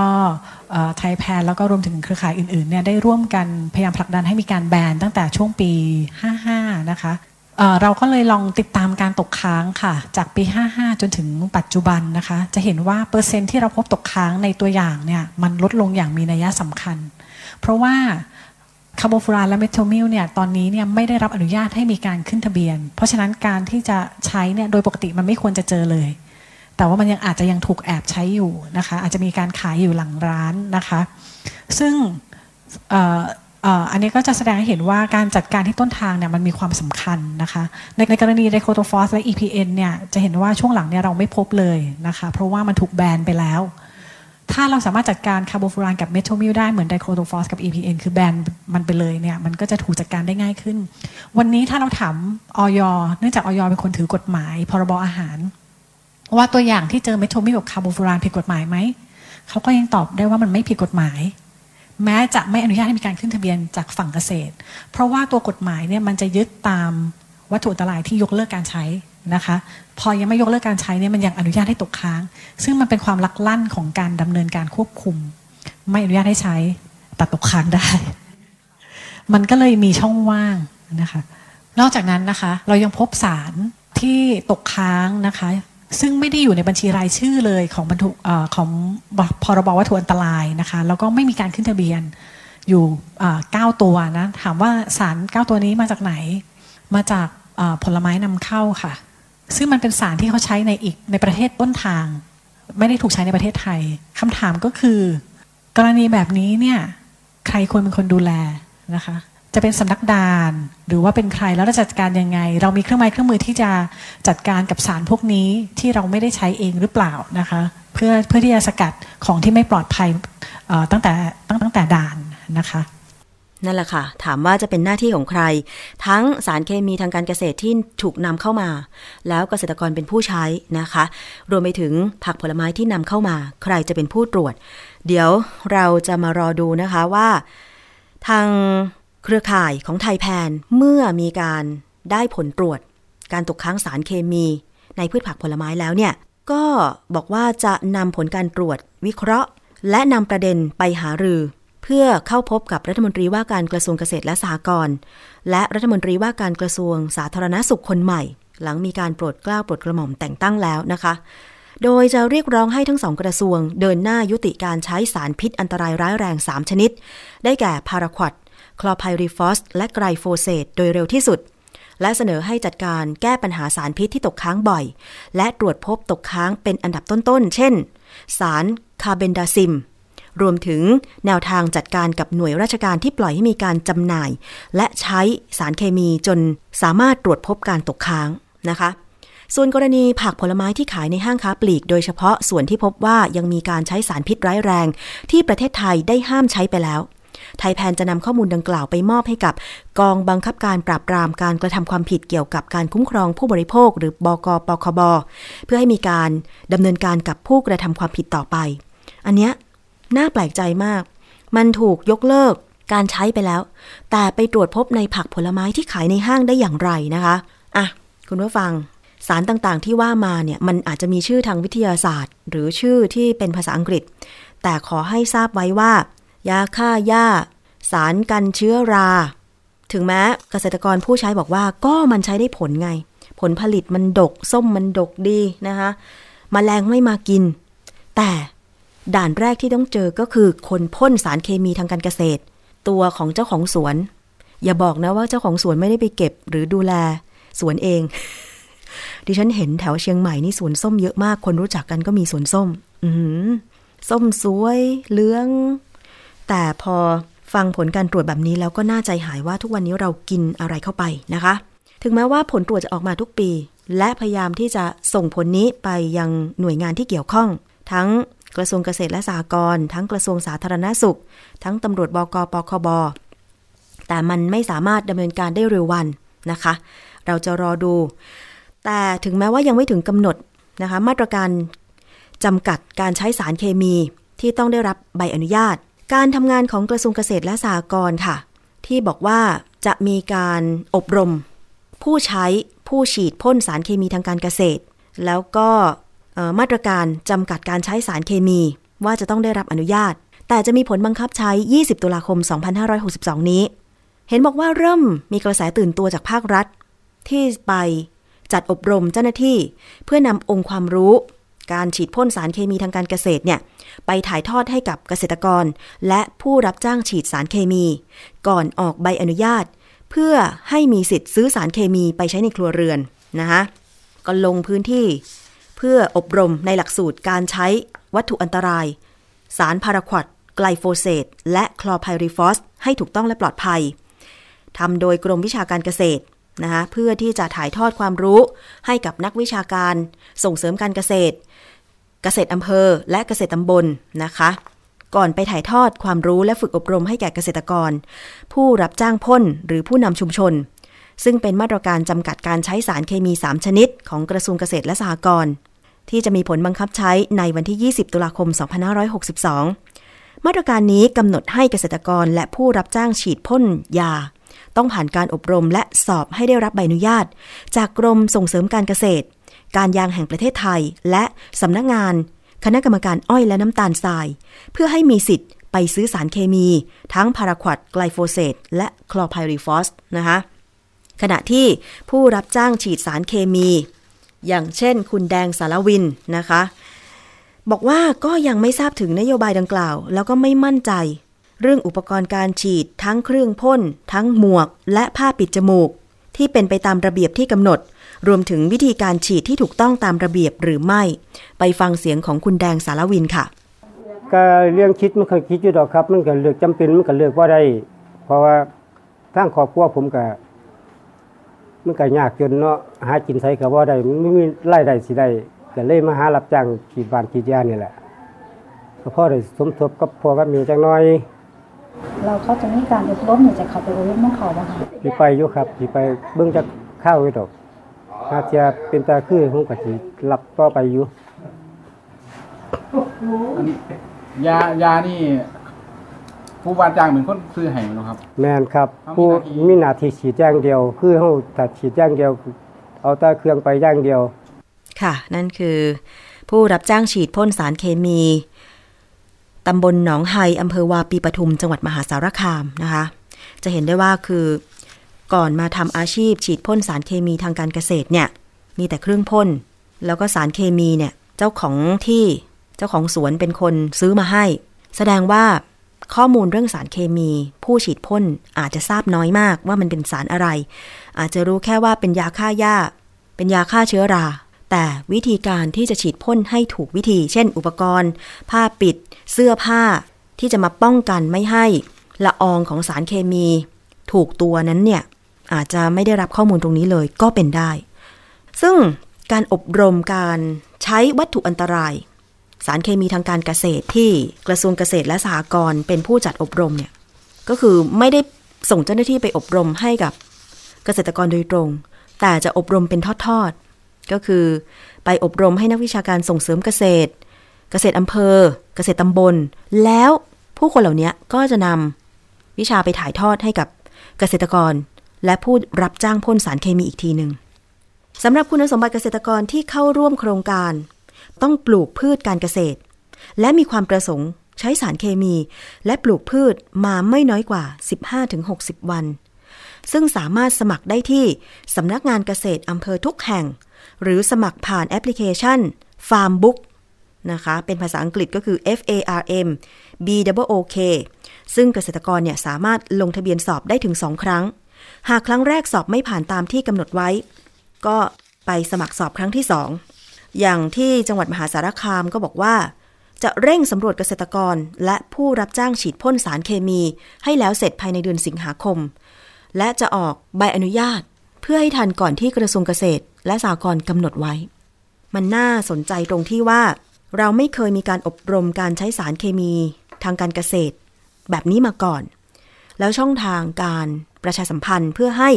ไทยแพนแล้วก็รวมถึงเครือข่ายอื่นๆเนี่ยได้ร่วมกันพยายามผลักดันให้มีการแบนตั้งแต่ช่วงปี55นะคะเราก็เลยลองติดตามการตกค้างค่ะจากปี55จนถึงปัจจุบันนะคะจะเห็นว่าเปอร์เซ็นต์ที่เราพบตกค้างในตัวอย่างเนี่ยมันลดลงอย่างมีนัยสำคัญเพราะว่าคาร์โบฟูรานและเมทิลมิลเนี่ยตอนนี้เนี่ยไม่ได้รับอนุญาตให้มีการขึ้นทะเบียนเพราะฉะนั้นการที่จะใช้เนี่ยโดยปกติมันไม่ควรจะเจอเลยแต่ว่ามันยังอาจจะยังถูกแอบใช้อยู่นะคะอาจจะมีการขายอยู่หลังร้านนะคะซึ่งอันนี้ก็จะแสดงให้เห็นว่าการจัดการที่ต้นทางเนี่ยมันมีความสำคัญนะคะในกรณีไดโคโตฟอสและ EPN เนี่ยจะเห็นว่าช่วงหลังเนี่ยเราไม่พบเลยนะคะเพราะว่ามันถูกแบนไปแล้วถ้าเราสามารถจัดการคาร์โบฟูรานกับเมทิลมิลได้เหมือนไดโคโตฟอสกับ EPN คือแบนมันไปเลยเนี่ยมันก็จะถูกจัดการได้ง่ายขึ้นวันนี้ถ้าเราถามอย.เนื่องจากอย.เป็นคนถือกฎหมายพรบอาหารว่าตัวอย่างที่เจอเมทิลมิลกับคาร์โบฟูรานผิดกฎหมายไหมเขาก็ยังตอบได้ว่ามันไม่ผิดกฎหมายแม้จะไม่อนุญาตให้มีการขึ้นทะเบียนจากฝั่งเกษตรเพราะว่าตัวกฎหมายเนี่ยมันจะยึดตามวัตถุอันตรายที่ยกเลิกการใช้นะคะพอยังไม่ยกเลิกการใช้เนี่ยมันยังอนุญาตให้ตกค้างซึ่งมันเป็นความลักลั่นของการดำเนินการควบคุมไม่อนุญาตให้ใช้แต่ตกค้างได้มันก็เลยมีช่องว่างนะคะนอกจากนั้นนะคะเรายังพบสารที่ตกค้างนะคะซึ่งไม่ได้อยู่ในบัญชีรายชื่อเลยของบรรทุกของพรบวัตถุอันตรายนะคะแล้วก็ไม่มีการขึ้นทะเบียนอยู่9ตัวนะถามว่าสาร9ตัวนี้มาจากไหนมาจากผลไม้นำเข้าค่ะซึ่งมันเป็นสารที่เขาใช้ในอีกในประเทศต้นทางไม่ได้ถูกใช้ในประเทศไทยคำถามก็คือกรณีแบบนี้เนี่ยใครควรเป็นคนดูแลนะคะจะเป็นสำนักดานหรือว่าเป็นใครแล้วจัดการยังไงเรามีเครื่องไม้เครื่องมือที่จะจัดการกับสารพวกนี้ที่เราไม่ได้ใช้เองหรือเปล่านะคะเพื่อที่จะสกัดของที่ไม่ปลอดภัยตั้งแต่ด่านนะคะนั่นแหละค่ะถามว่าจะเป็นหน้าที่ของใครทั้งสารเคมีทางการเกษตรที่ถูกนำเข้ามาแล้วเกษตรกรเป็นผู้ใช้นะคะรวมไปถึงผักผลไม้ที่นำเข้ามาใครจะเป็นผู้ตรวจเดี๋ยวเราจะมารอดูนะคะว่าทางเครือข่ายของไทยแพนเมื่อมีการได้ผลตรวจการตกค้างสารเคมีในพืชผักผลไม้แล้วเนี่ยก็บอกว่าจะนำผลการตรวจวิเคราะห์และนำประเด็นไปหารือเพื่อเข้าพบกับรัฐมนตรีว่าการกระทรวงเกษตรและสหกรณ์และรัฐมนตรีว่าการกระทรวงสาธารณสุขคนใหม่หลังมีการโปรดเกล้าโปรดกระหม่อมแต่งตั้งแล้วนะคะโดยจะเรียกร้องให้ทั้งสองกระทรวงเดินหน้ายุติการใช้สารพิษอันตรายร้ายแรง3ชนิดได้แก่พาราควอดคลอไพริฟอสและไกลโฟเซตโดยเร็วที่สุดและเสนอให้จัดการแก้ปัญหาสารพิษที่ตกค้างบ่อยและตรวจพบตกค้างเป็นอันดับต้นๆเช่นสารคาร์เบนดาซิม รวมถึงแนวทางจัดการกับหน่วยราชการที่ปล่อยให้มีการจำหน่ายและใช้สารเคมีจนสามารถตรวจพบการตกค้างนะคะส่วนกรณีผักผลไม้ที่ขายในห้างค้าปลีกโดยเฉพาะส่วนที่พบว่ายังมีการใช้สารพิษร้ายแรงที่ประเทศไทยได้ห้ามใช้ไปแล้วไทยแพนจะนำข้อมูลดังกล่าวไปมอบให้กับกองบังคับการปราบปรามการกระทำความผิดเกี่ยวกับการคุ้มครองผู้บริโภคหรือบก.ปคบ.เพื่อให้มีการดำเนินการกับผู้กระทำความผิดต่อไปอันเนี้ยน่าแปลกใจมากมันถูกยกเลิกการใช้ไปแล้วแต่ไปตรวจพบในผักผลไม้ที่ขายในห้างได้อย่างไรนะคะอ่ะคุณผู้ฟังสารต่างๆที่ว่ามาเนี่ยมันอาจจะมีชื่อทางวิทยาศาสตร์หรือชื่อที่เป็นภาษาอังกฤษแต่ขอให้ทราบไว้ว่ายาฆ่าหญ้าสารกันเชื้อราถึงแม้เกษตรกรผู้ใช้บอกว่าก็มันใช้ได้ผลไงผลผลิตมันดกส้มมันดกดีนะคะแมลงไม่มากินแต่ด่านแรกที่ต้องเจอก็คือคนพ่นสารเคมีทางการเกษตรตัวของเจ้าของสวนอย่าบอกนะว่าเจ้าของสวนไม่ได้ไปเก็บหรือดูแลสวนเองดิฉันเห็นแถวเชียงใหม่นี่สวนส้มเยอะมากคนรู้จักกันก็มีสวนส้มส้มสวยเหลืองแต่พอฟังผลการตรวจแบบนี้แล้วก็น่าใจหายว่าทุกวันนี้เรากินอะไรเข้าไปนะคะถึงแม้ว่าผลตรวจจะออกมาทุกปีและพยายามที่จะส่งผลนี้ไปยังหน่วยงานที่เกี่ยวข้องทั้งกระทรวงเกษตรและสหกรณ์ทั้งกระทรวงสาธารณสุขทั้งตำรวจบก.ปคบ.แต่มันไม่สามารถดำเนินการได้เร็ววันนะคะเราจะรอดูแต่ถึงแม้ว่ายังไม่ถึงกำหนดนะคะมาตรการจำกัดการใช้สารเคมีที่ต้องได้รับใบอนุญาตการทำงานของกระทรวงเกษตรและสหกรณ์ค่ะที่บอกว่าจะมีการอบรมผู้ใช้ผู้ฉีดพ่นสารเคมีทางการเกษตรแล้วก็มาตรการจำกัดการใช้สารเคมีว่าจะต้องได้รับอนุญาตแต่จะมีผลบังคับใช้20ตุลาคม2562นี้เห็นบอกว่าเริ่มมีกระแสตื่นตัวจากภาครัฐที่ไปจัดอบรมเจ้าหน้าที่เพื่อนำองค์ความรู้การฉีดพ่นสารเคมีทางการเกษตรเนี่ยไปถ่ายทอดให้กับเกษตรกรและผู้รับจ้างฉีดสารเคมีก่อนออกใบอนุญาตเพื่อให้มีสิทธิ์ซื้อสารเคมีไปใช้ในครัวเรือนนะคะก็ลงพื้นที่เพื่ออบรมในหลักสูตรการใช้วัตถุอันตรายสารพาราควอดไกลโฟเซตและคลอไพริฟอสให้ถูกต้องและปลอดภัยทำโดยกรมวิชาการเกษตรนะคะเพื่อที่จะถ่ายทอดความรู้ให้กับนักวิชาการส่งเสริมการเกษตรเกษตรอำเภอและเกษตรตำบลนะคะก่อนไปถ่ายทอดความรู้และฝึกอบรมให้แก่เกษตรกรผู้รับจ้างพ่นหรือผู้นำชุมชนซึ่งเป็นมาตรการจำกัดการใช้สารเคมี3ชนิดของกระทรวงเกษตรและสหกรณ์ที่จะมีผลบังคับใช้ในวันที่20ตุลาคม2562มาตรการนี้กำหนดให้เกษตรกรและผู้รับจ้างฉีดพ่นยาต้องผ่านการอบรมและสอบให้ได้รับใบอนุญาตจากกรมส่งเสริมการเกษตรการยางแห่งประเทศไทยและสำนักงานคณะกรรมการอ้อยและน้ำตาลทรายเพื่อให้มีสิทธิ์ไปซื้อสารเคมีทั้งพาราควอดไกลโฟเซตและคลอไพริฟอสนะคะขณะที่ผู้รับจ้างฉีดสารเคมีอย่างเช่นคุณแดงสารวินนะคะบอกว่าก็ยังไม่ทราบถึงนโยบายดังกล่าวแล้วก็ไม่มั่นใจเรื่องอุปกรณ์การฉีดทั้งเครื่องพ่นทั้งหมวกและผ้าปิดจมูกที่เป็นไปตามระเบียบที่กำหนดรวมถึงวิธีการฉีดที่ถูกต้องตามระเบียบหรือไม่ไปฟังเสียงของคุณแดงสารวินค่ะก็เรื่องคิดมันเคยคิดอยู่ดอกครับมันก็เลือกจำเป็นมันก็เลือกว่าได้เพราะว่าทางครอบครัวผมก็มันก็ยากจนเนาะหากินใช้ก็บ่ได้มันไม่มีรายได้สิได้ก็เลยมาหารับจ้างฉีดบ้านฉีดยานี่แหละก็พอได้สมทบกับพ่อกับแม่จักหน่อยเราเขาจะมีการอบรมเนี่ยจะเข้าไปอบรมน้องเขาบ้างค่ะที่ไปอยู่ครับที่ไปเบื้องจากข้าวไว้ดอกอาจจะเป็นตาคือผมก็สิรับต่อไปอยู่ยานี่ผู้ว่าจ้างเป็นคนซื้อให้เนาะครับแม่นครับผู้มีหน้าที่ฉีดอย่างเดียวคือเฮาถ้าฉีดอย่างเดียวเอาตาเครื่องไปอย่างเดียวค่ะนั่นคือผู้รับจ้างฉีดพ่นสารเคมีตำบลหนองไฮอำเภอวาปีปทุมจังหวัดมหาสารคามนะคะจะเห็นได้ว่าคือก่อนมาทำอาชีพฉีดพ่นสารเคมีทางการเกษตรเนี่ยมีแต่เครื่องพ่นแล้วก็สารเคมีเนี่ยเจ้าของที่เจ้าของสวนเป็นคนซื้อมาให้แสดงว่าข้อมูลเรื่องสารเคมีผู้ฉีดพ่นอาจจะทราบน้อยมากว่ามันเป็นสารอะไรอาจจะรู้แค่ว่าเป็นยาฆ่าหญ้าเป็นยาฆ่าเชื้อราแต่วิธีการที่จะฉีดพ่นให้ถูกวิธีเช่นอุปกรณ์ผ้าปิดเสื้อผ้า ที่จะมาป้องกันไม่ให้ละอองของสารเคมีถูกตัวนั้นเนี่ยอาจจะไม่ได้รับข้อมูลตรงนี้เลยก็เป็นได้ซึ่งการอบรมการใช้วัตถุอันตรายสารเคมีทางการเกษตรที่กระทรวงเกษตรและสหกรณ์เป็นผู้จัดอบรมเนี่ยก็คือไม่ได้ส่งเจ้าหน้าที่ไปอบรมให้กับเกษตรกรโดยตรงแต่จะอบรมเป็นทอดๆก็คือไปอบรมให้นักวิชาการส่งเสริมเกษตรเกษตรอำเภอเกษตรตำบลแล้วผู้คนเหล่านี้ก็จะนำวิชาไปถ่ายทอดให้กับเกษตรกรและผู้รับจ้างพ่นสารเคมีอีกทีนึงสำหรับคุณสมบัติเกษตรกรที่เข้าร่วมโครงการต้องปลูกพืชการเกษตรและมีความประสงค์ใช้สารเคมีและปลูกพืชมาไม่น้อยกว่า 15-60 วันซึ่งสามารถสมัครได้ที่สำนักงานเกษตรอำเภอทุกแห่งหรือสมัครผ่านแอปพลิเคชัน Farmbook นะคะเป็นภาษาอังกฤษก็คือ FARMBOOK ซึ่งเกษตรกรเนี่ยสามารถลงทะเบียนสอบได้ถึง2ครั้งหากครั้งแรกสอบไม่ผ่านตามที่กำหนดไว้ก็ไปสมัครสอบครั้งที่2อย่างที่จังหวัดมหาสารคามก็บอกว่าจะเร่งสำรวจเกษตรกรและผู้รับจ้างฉีดพ่นสารเคมีให้แล้วเสร็จภายในเดือนสิงหาคมและจะออกใบอนุญาตเพื่อให้ทันก่อนที่กระทรวงเกษตรและสหกรณ์กำหนดไว้มันน่าสนใจตรงที่ว่าเราไม่เคยมีการอบรมการใช้สารเคมีทางการเกษตรแบบนี้มาก่อนแล้วช่องทางการประชาสัมพันธ์เพื่อให้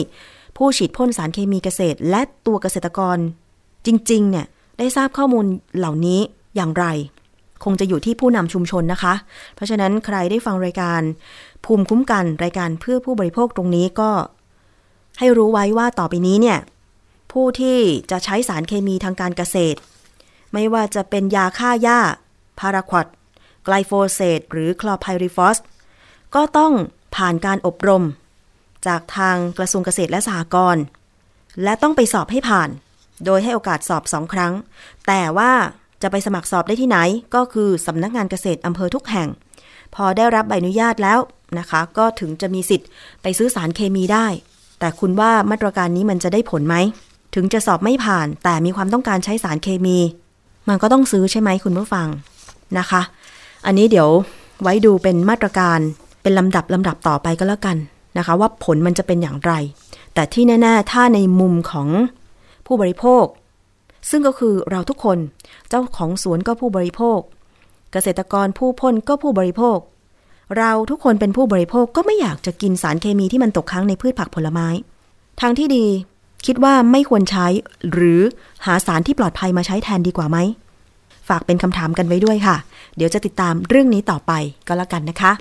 ผู้ฉีดพ่นสารเคมีเกษตรและตัวเกษตรกรจริงๆเนี่ยได้ทราบข้อมูลเหล่านี้อย่างไรคงจะอยู่ที่ผู้นำชุมชนนะคะเพราะฉะนั้นใครได้ฟังรายการภูมิคุ้มกันรายการเพื่อผู้บริโภคตรงนี้ก็ให้รู้ไว้ว่าต่อไปนี้เนี่ยผู้ที่จะใช้สารเคมีทางการเกษตรไม่ว่าจะเป็นยาฆ่าหญ้าพาราควอดไกลโฟเสตหรือคลอไพริฟอสก็ต้องผ่านการอบรมจากทางกระทรวงเกษตรและสหกรณ์และต้องไปสอบให้ผ่านโดยให้โอกาสสอบ2ครั้งแต่ว่าจะไปสมัครสอบได้ที่ไหนก็คือสำนักงานเกษตรอำเภอทุกแห่งพอได้รับใบอนุญาตแล้วนะคะก็ถึงจะมีสิทธิ์ไปซื้อสารเคมีได้แต่คุณว่ามาตรการนี้มันจะได้ผลไหมถึงจะสอบไม่ผ่านแต่มีความต้องการใช้สารเคมีมันก็ต้องซื้อใช่ไหมคุณผู้ฟังนะคะอันนี้เดี๋ยวไว้ดูเป็นมาตรการเป็นลำดับต่อไปก็แล้วกันนะคะว่าผลมันจะเป็นอย่างไรแต่ที่แน่ๆถ้าในมุมของผู้บริโภคซึ่งก็คือเราทุกคนเจ้าของสวนก็ผู้บริโภคเกษตรกรผู้พ่นก็ผู้บริโภคเราทุกคนเป็นผู้บริโภคก็ไม่อยากจะกินสารเคมีที่มันตกค้างในพืชผักผลไม้ทางที่ดีคิดว่าไม่ควรใช้หรือหาสารที่ปลอดภัยมาใช้แทนดีกว่าไหมฝากเป็นคำถามกันไว้ด้วยค่ะเดี๋ยวจะติดตามเรื่องนี้ต่อไปก็แล้วกันนะคะ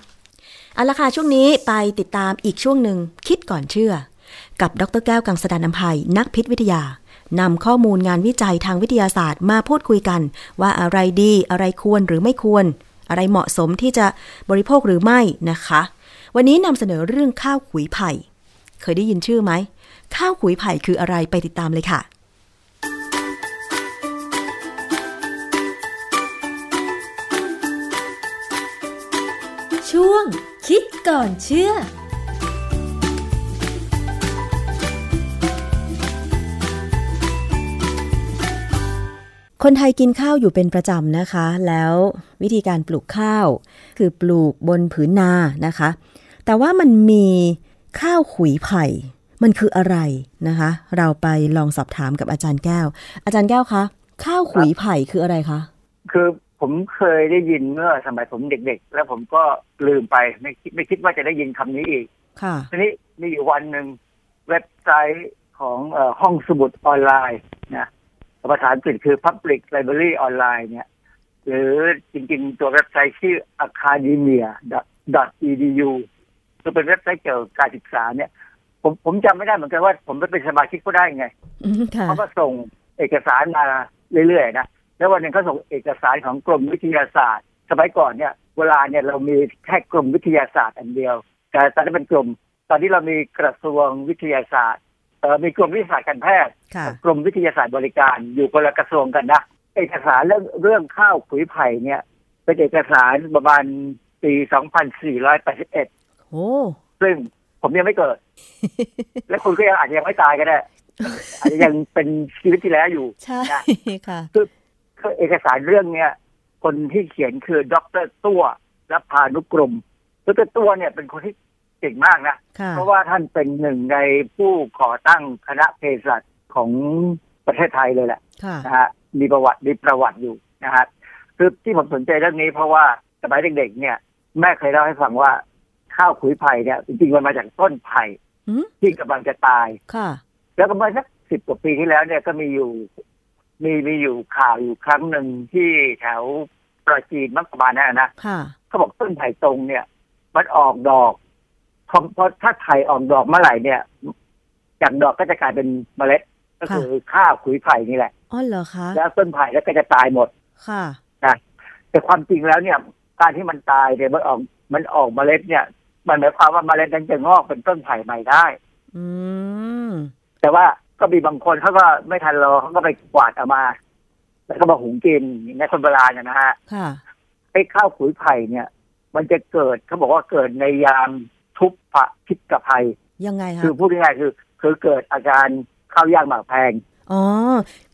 เอาละค่ะช่วงนี้ไปติดตามอีกช่วงหนึ่งคิดก่อนเชื่อกับดร.แก้วกังสดาลอำไพนักพิษวิทยานำข้อมูลงานวิจัยทางวิทยาศาสตร์มาพูดคุยกันว่าอะไรดีอะไรควรหรือไม่ควรอะไรเหมาะสมที่จะบริโภคหรือไม่นะคะวันนี้นำเสนอเรื่องข้าวขุยไผ่เคยได้ยินชื่อไหมข้าวขุยไผ่คืออะไรไปติดตามเลยค่ะช่วงคิดก่อนเชื่อคนไทยกินข้าวอยู่เป็นประจำนะคะแล้ววิธีการปลูกข้าวคือปลูกบนผืนนานะคะแต่ว่ามันมีข้าวขุยไผ่มันคืออะไรนะคะเราไปลองสอบถามกับอาจารย์แก้วอาจารย์แก้วคะข้าวขุยไผ่คืออะไรคะคือผมเคยได้ยินเมื่อสมัยผมเด็กๆแล้วผมก็ลืมไปไม่คิดว่าจะได้ยินคำนี้อีกค่ะทีนี้มีอยู่วันนึงเว็บไซต์ของห้องสมุดออนไลน์นะภาษาอังกฤษคือ Public Library Online เนี่ยหรือจริงๆตัวเว็บไซต์ชื่อ academia.edu คือเป็นเว็บไซต์เกี่ยวกับการศึกษาเนี่ยผมจำไม่ได้เหมือนกันว่าผมเป็นสมาชิกก็ได้ไงเขาก็ส่งเอกสารมาเรื่อยๆนะแล้ววันนึงเขาส่งเอกสารของกรมวิทยาศาสตร์สมัยก่อนเนี่ยเวลาเนี่ยเรามีแค่กรมวิทยาศาสตร์อันเดียวแต่ตอนนี้เป็นกรมตอนนี้เรามีกระทรวงวิทยาศาสตร์มีกรมวิทยาศาสตร์การแพทย์กรมวิทยาศาสตร์บริการอยู่คนละกระทรวงกันนะเอกสารเรื่องข้าวขุยไผ่เนี่ยเป็นเอกสารประมาณปี 2481 โอ้ซึ่งผมยังไม่เกิด และคุณก็ยังอาจจะยังไม่ตายก็ได้ อาจจะยังเป็นชีวิตที่แล้วอยู่ ใช่ค่ะคือเอกสารเรื่องเนี้ยคนที่เขียนคือดร.ตั้ว รับพานุกรมซึ่งตัวเนี่ยเป็นคนที่เก่งมากนะเพราะว่าท่านเป็นหนึ่งในผู้ก่อตั้งคณะเภสัชของประเทศไทยเลยแหละนะฮะมีประวัติอยู่นะฮะคือที่ผมสนใจเรื่องนี้เพราะว่าสมัยเด็กๆเนี่ยแม่เคยเล่าให้ฟังว่าข้าวขุยไผ่เนี่ยจริงๆมันมาจากต้นไผ่ที่กำลังจะตายแล้วก็เมื่อสัก10 กว่าปีที่แล้วเนี่ยก็มีอยู่ข่าวอยู่ครั้งหนึ่งที่แถวประจีนมักกะบานะนะเขาบอกต้นไผ่ตรงเนี่ยมันออกดอกพอถ้าไผ่ออกดอกเมื่อไหร่เนี่ยจากดอกก็จะกลายเป็นเมล็ดก็คือข้าวขุยไผ่นี่แหละอ๋อเหรอคะแล้วต้นไผ่แล้วก็จะตายหมดค่ะนะแต่ความจริงแล้วเนี่ยการที่มันตายเนี่ยมันออกเมล็ดเนี่ยมันหมายความว่าเมล็ดนั้นจะงอกเป็นต้นไผ่ใหม่ได้แต่ว่าก็มีบางคนเขาก็ไม่ทันรอเขาก็ไปกวาดเอามาแล้วก็มาหุงกินในคนโบราณนะฮะไอ้ข้าวขุยไผ่เนี่ยมันจะเกิดเขาบอกว่าเกิดในยามทุพพภิกขภัยยังไงคะคือพูดง่ายๆคือเกิดอาการข้าวยากหมากแพงอ๋อ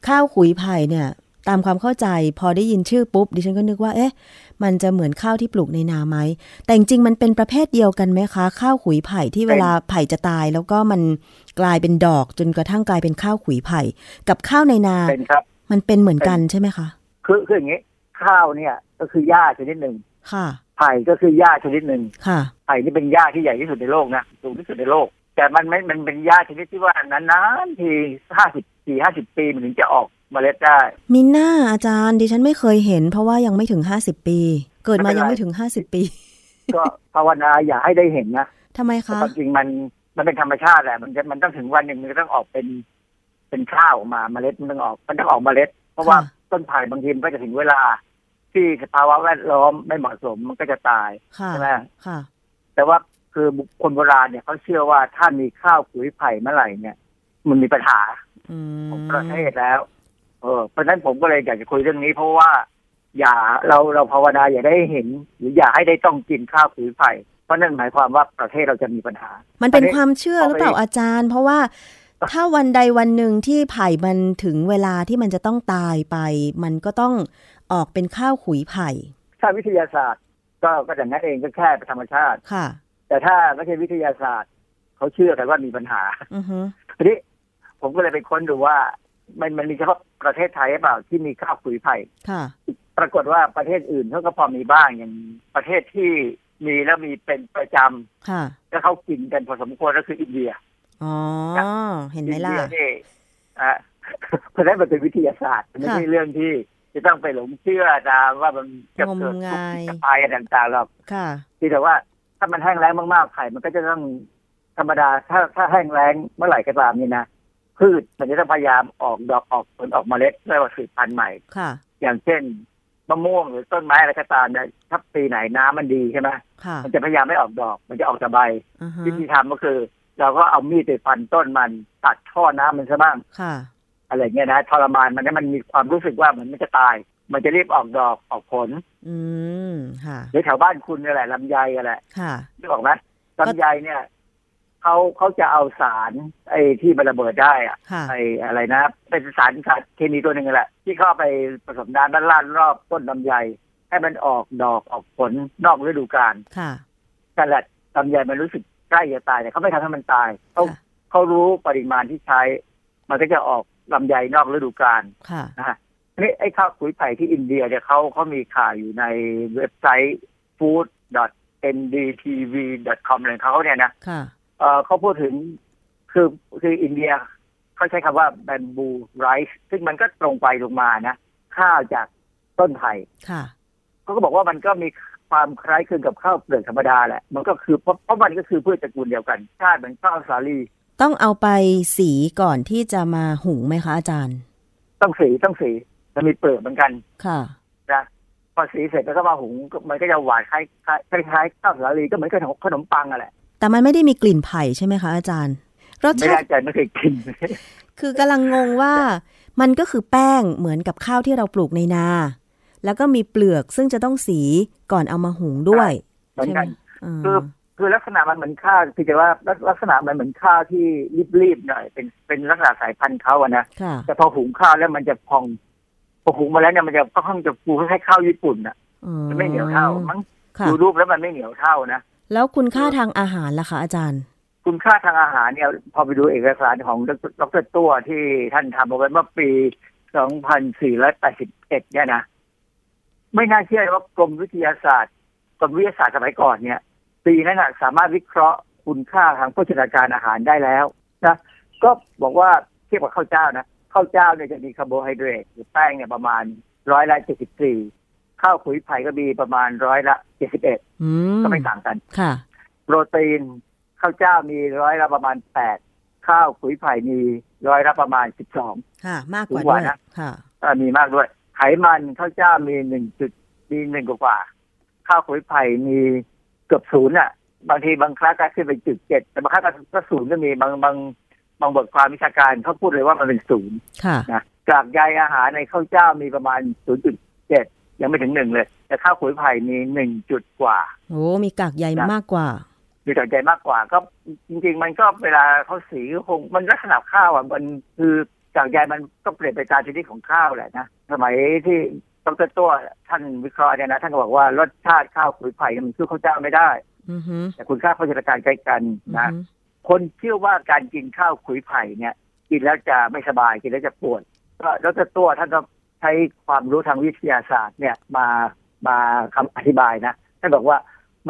ข้าวขุยไผ่เนี่ยตามความเข้าใจพอได้ยินชื่อปุ๊บดิฉันก็นึกว่าเอ๊ะมันจะเหมือนข้าวที่ปลูกในนาไหมแต่จริงๆมันเป็นประเภทเดียวกันไหมคะข้าวขุยไผ่ที่เวลาไผ่จะตายแล้วก็มันกลายเป็นดอกจนกระทั่งกลายเป็นข้าวขุยไผ่กับข้าวในนามันเป็นเหมือนกันใช่ไหมคะคืออย่างนี้ข้าวเนี่ยก็คือหญ้าชนิดหนึ่งค่ะไผ่ก็คือหญ้าชนิดหนึ่งค่ะไผ่นี่เป็นหญ้าที่ใหญ่ที่สุดในโลกนะสูงที่สุดในโลกแต่มันเป็นหญ้าชนิดที่ว่านานๆที50 ปีมันถึงจะออกเมล็ดได้มีหน้าอาจารย์ดิฉันไม่เคยเห็นเพราะว่ายังไม่ถึง50 ปีเกิดมายังไม่ถึง50 ปีก็ภาวนาอย่าให้ได้เห็นนะทำไมคะจริงมันเป็นธรรมชาติแหละมันต้องถึงวันหนึ่งมันต้องออกเป็นข้าวออกมาเมล็ดมันต้องออกเมล็ดเพราะว่าต้นไผ่บางทีมันก็จะถึงเวลาที่สภาวะแวดล้อมไม่เหมาะสมมันก็จะตายใช่ไหมค่ะแต่ว่าคือคนโบราณเนี่ยเขาเชื่อว่าถ้ามีข้าวขุยไผ่เมื่อไหร่เนี่ยมันมีปัญหาของประเทศแล้วเพราะฉะนั้นผมก็เลยอยากจะคุยเรื่องนี้เพราะว่าอย่าเราภาวนาอย่าได้เห็นหรืออย่าให้ได้ต้องกินข้าวขุยไผ่เพราะนั่นหมายความว่าประเทศเราจะมีปัญหามันเป็นความเชื่อหรือเปล่าอาจารย์เพราะว่าถ้าวันใดวันหนึ่งที่ไผ่มันถึงเวลาที่มันจะต้องตายไปมันก็ต้องออกเป็นข้าวขุยไผ่ถ้าวิทยาศาสตร์ก็อย่างนั้นเองก็แค่ธรรมชาติค่ะแต่ถ้าไม่ใช่วิทยาศาสตร์เขาเชื่อกันว่ามีปัญหาทีนี้ผมก็เลยไปค้นดูว่ามันมีเฉพาะประเทศไทยหรือเปล่าที่มีข้าวขุยไผ่ปรากฏว่าประเทศอื่นเขาก็พอมีบ้างอย่างประเทศที่มีแล้วมีเป็นประจำแล้วเขากินกันพอสมควรก็คืออินเดียอ๋อเห็นไหมล่ะเพราะฉะนั้นมันเป็นวิทยาศาสตร์ไม่ใช่เรื่องที่จะต้องไปหลงเชื่อตามว่ามันจะเกิดทุกข์กับภัยต่างๆหรอกที่แต่ว่าถ้ามันแห้งแล้งมากๆไผ่มันก็จะต้องธรรมดาถ้าแห้งแล้งเมื่อไหร่ก็ตามนี่นะพืชมันจะต้องพยายามออกดอกออกผลออกเมล็ดเพื่อสืบพันธุ์ใหม่อย่างเช่นมะม่วงหรือต้นไม้อะไรก็ตามเนี่ยถ้าปีไหนน้ำมันดีใช่ไหมมันจะพยายามไม่ออกดอกมันจะออกแต่ใบวิธีทำก็คือเราก็เอามีดไปฟันต้นมันตัดท่อน้ำมันซะบ้างอะไรเงี้ยนะทรมานมันเนี่ยมันมีความรู้สึกว่ามันไม่จะตายมันจะรีบออกดอกออกผลหรือแถวบ้านคุณนี่แหละลำไยอะไรนึกออกไหมลำไยเนี่ยเขาจะเอาสารไอ้ที่มันระเบิดได้อะไอ้อะไรนะเป็นสารเคมีตัวหนึ่งแหละที่เข้าไปผสมน้ำด้านล่างรอบต้นลำไยให้มันออกดอกออกผลนอกฤดูกาลนั่นแหละลำไยมันรู้สึกใกล้จะตายแต่เขาไม่ทำให้มันตายเขารู้ปริมาณที่ใช้มันก็จะออกลำไยนอกฤดูกาลนะฮะนี่ไอ้ข้าวขุยไผ่ที่อินเดียเนี่ยเขามีข่าวอยู่ในเว็บไซต์ food.ndtv.com อะไรเขาเนี่ยนะเขาพูดถึงคืออินเดียเขาใช้คำว่า bamboo rice ซึ่งมันก็ตรงไปตรงมานะข้าวจากต้นไผ่เขาก็บอกว่ามันก็มีความคล้ายคลึงกับข้าวเปลือกธรรมดาแหละมันก็คือเพราะมันก็คือพืชตระกูลเดียวกันชาติเหมือนข้าวสาลีต้องเอาไปสีก่อนที่จะมาหุงไหมคะอาจารย์ต้องสีมันมีเปลือกเหมือนกันค่ะนะพอสีเสร็จแล้วก็มาหุงมันก็จะหวานคล้ายข้าวสาลีก็เหมือนกับขนมปังอ่ะแหละแต่มันไม่ได้มีกลิ่นไผ่ใช่ไหมคะอาจารย์รสชาติไม่ได้อาจารย์ไม่เคยกินคือกำลังงงว่ามันก็คือแป้งเหมือนกับข้าวที่เราปลูกในนาแล้วก็มีเปลือกซึ่งจะต้องสีก่อนเอามาหุงด้วยเหมือนกันคือลักษณะมันเหมือนข้าวคือจะว่าลักษณะมันเหมือนข้าวที่รีบๆหน่อยเป็นลักษณะสายพันธุ์เขาอะนะแต่พอหุงข้าวแล้วมันจะพองพอหุงมาแล้วเนี่ยมันจะค่อนข้างจะฟูคล้ายข้าวญี่ปุ่นอะมันไม่เหนียวเท่ามั้ง ดูรูปแล้วมันไม่เหนียวเท่านะแล้วคุณค่าทางอาหารล่ะคะอาจารย์คุณค่าทางอาหารเนี่ยพอไปดูเอกสารของดร.ตั้วที่ท่านทำเอาไว้เมื่อปี2481เนี่ยนะไม่น่าเชื่อว่ากรมวิทยาศาสตร์สมัยก่อนเนี่ยปีนั้นสามารถวิเคราะห์คุณค่าทางโภชนาการอาหารได้แล้วนะก็บอกว่าเทียบกับข้าวเจ้านะข้าวเจ้าเนี่ยจะมีคาร์โบไฮเดรตหรือแป้งเนี่ยประมาณ100 ละ 74ข้าวขุยไผ่ก็มีประมาณ100 ละ 71ก็ไม่ต่างกันค่ะโปรตีนข้าวเจ้ามี100 ละประมาณ8ข้าวขุยไผ่มี100 ละประมาณ12ค่ะมากกว่าด้วยค่ะมีมากด้วยไขมันข้าวเจ้ามี1 กว่าข้าวขุยไผ่มีเกือบ0น่ะบางทีบางครั้งก็ขึ้นไป 0.7 แต่บางครั้งก็0ก็มีบางบทความวิชาการเขาพูดเลยว่ามันเป็น0ค่ะนะกากใยอาหารในข้าวเจ้ามีประมาณ 0.7 ยังไม่ถึง1เลยแต่ข้าวขุยไผ่มี1 กว่าโอ้มีกากใยมากกว่ามีกากใยมากกว่าก็จริงๆมันก็เวลาเขาสีคงมันลักษณะข้าวอ่ะมันคือกากใยมันก็เปลี่ยนไปตามชนิดของข้าวแหละนะสมัยที่ดร.ตั้วท่านวิเคราะห์เนี่ยนะท่านก็บอกว่ารสชาติข้าวขุยไผ่มันสู้ข้าวเจ้าไม่ได้แต่คุณค่าโภชนาการใกล้กันนะคนเชื่อว่าการกินข้าวขุยไผ่เนี่ยกินแล้วจะไม่สบายกินแล้วจะปวดก็ดร.ตั้วท่านก็ใช้ความรู้ทางวิทยาศาสตร์เนี่ยมาคำอธิบายนะท่านบอกว่า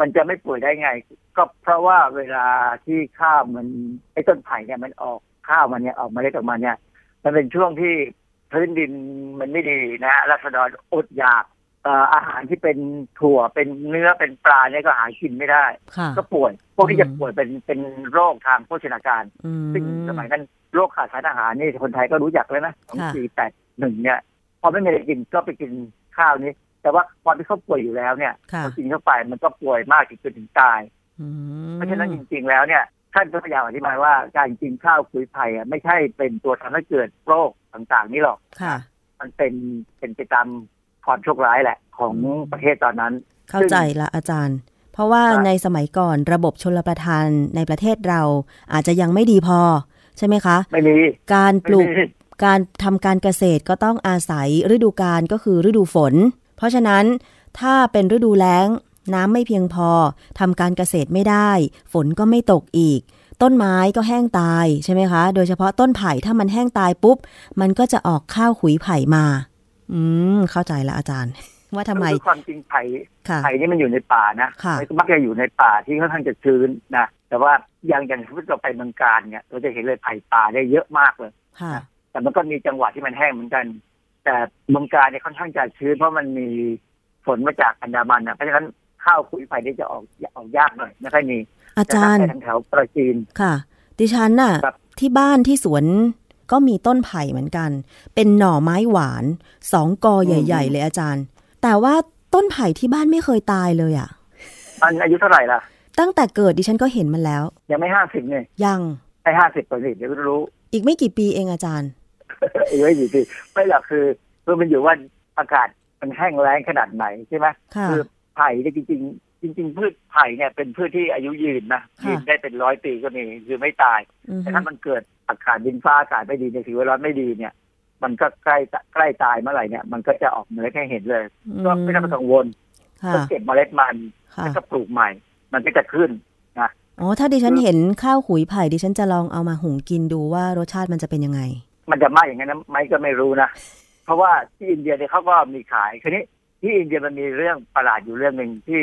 มันจะไม่ป่วยได้ไงก็เพราะว่าเวลาที่ข้าวมันไอ้ต้นไผ่เนี่ยมันออกข้าวมันเนี่ยออกเมล็ดออกมาเนี่ยมันเป็นช่วงที่พื้นดินมันไม่ดีนะราษฎรอดอยากอาหารที่เป็นถั่วเป็นเนื้อเป็นปลาเนี่ยก็หากินไม่ได้ก็ป่วยพวกที่จะป่วยเป็นโรคทางโภชนาการซึ่งสมัยนั้นโรคขาดสารอาหารนี่คนไทยก็รู้จักแล้วนะ2481เนี่ยพอไม่มีอะไรกินก็ไปกินข้าวนี้แต่ว่าตอนที่เขาป่วยอยู่แล้วเนี่ยเขากินเข้าไปมันก็ป่วยมากจนถึงตายเพราะฉะนั้นจริงๆแล้วเนี่ยท่านพยายามอธิบายว่าการกินข้าวขุยไผ่ไม่ใช่เป็นตัวทำให้เกิดโรคต่างๆนี่หรอกมันเป็นไปตามความโชคร้ายแหละของประเทศตอนนั้นเข้าใจละอาจารย์เพราะว่าในสมัยก่อนระบบชลประทานในประเทศเราอาจจะยังไม่ดีพอใช่ไหมคะไม่มีการปลูกการทำการเกษตรก็ต้องอาศัยฤดูกาลก็คือฤดูฝนเพราะฉะนั้นถ้าเป็นฤดูแล้งน้ำไม่เพียงพอทำการเกษตรไม่ได้ฝนก็ไม่ตกอีกต้นไม้ก็แห้งตายใช่ไหมคะโดยเฉพาะต้นไผ่ถ้ามันแห้งตายปุ๊บมันก็จะออกข้าวขุยไผ่มาเข้าใจละอาจารย์ว่าทำไมความจริงไผ่นี่มันอยู่ในป่านะมักจะอยู่ในป่าที่ค่อนข้างจะชื้นนะแต่ว่าอย่างที่เราไปเมืองกาญเนี่ยเราจะเห็นเลยไผ่ป่าได้เยอะมากเลยแต่มันก็มีจังหวะที่มันแห้งเหมือนกันแต่เมืองกาญเนี่ยค่อนข้างจะชื้นเพราะมันมีฝนมาจากอันดามันนะเพราะฉะนั้นข้าวขุยไผ่จะออกยากหน่อยนะคะนี่อาจารย์แถวประจีนค่ะดิฉันน่ะที่บ้านที่สวนก็มีต้นไผ่เหมือนกันเป็นหน่อไม้หวาน2 กอใหญ่ๆเลยอาจารย์แต่ว่าต้นไผ่ที่บ้านไม่เคยตายเลยอ่ะมันอายุเท่าไหร่ล่ะตั้งแต่เกิดดิฉันก็เห็นมันแล้วยังไม่50เนี่ยยังไอ้50ประสิทธิ์เดี๋ยวรู้อีกไม่กี่ปีเองอาจารย์อีกไม่กี่ปีไม่หรอกคือมันอยู่ว่าอากาศมันแห้งแล้งขนาดไหนใช่ไหมคือไผ่เนี่ยจริงพืชไผ่เนี่ยเป็นพืชที่อายุยืนนะยืนได้เป็น100 ปีก็มีคือไม่ตายแต่ถ้ามันเกิดอากาศดินฟ้าอากาศไม่ดีในสิ่งแวดล้อมไม่ดีเนี่ยมันก็ใกล้ตายเมื่อไหร่เนี่ยมันก็จะออกเมล็ดให้เห็นเลยก็ไม่ต้องกังวลก็เก็บเมล็ดมันแล้วก็ปลูกใหม่มันก็จะขึ้นนะอ๋อถ้าดิฉันเห็นข้าวขุยไผ่ดิฉันจะลองเอามาหุงกินดูว่ารสชาติมันจะเป็นยังไงมันจะมากอย่างนั้นไหมก็ไม่รู้นะเพราะว่าที่อินเดียเนี่ยเขาก็มีขายคือนี้ที่อินเดียมันมีเรื่องประหลาดอยู่เรื่องนึงที่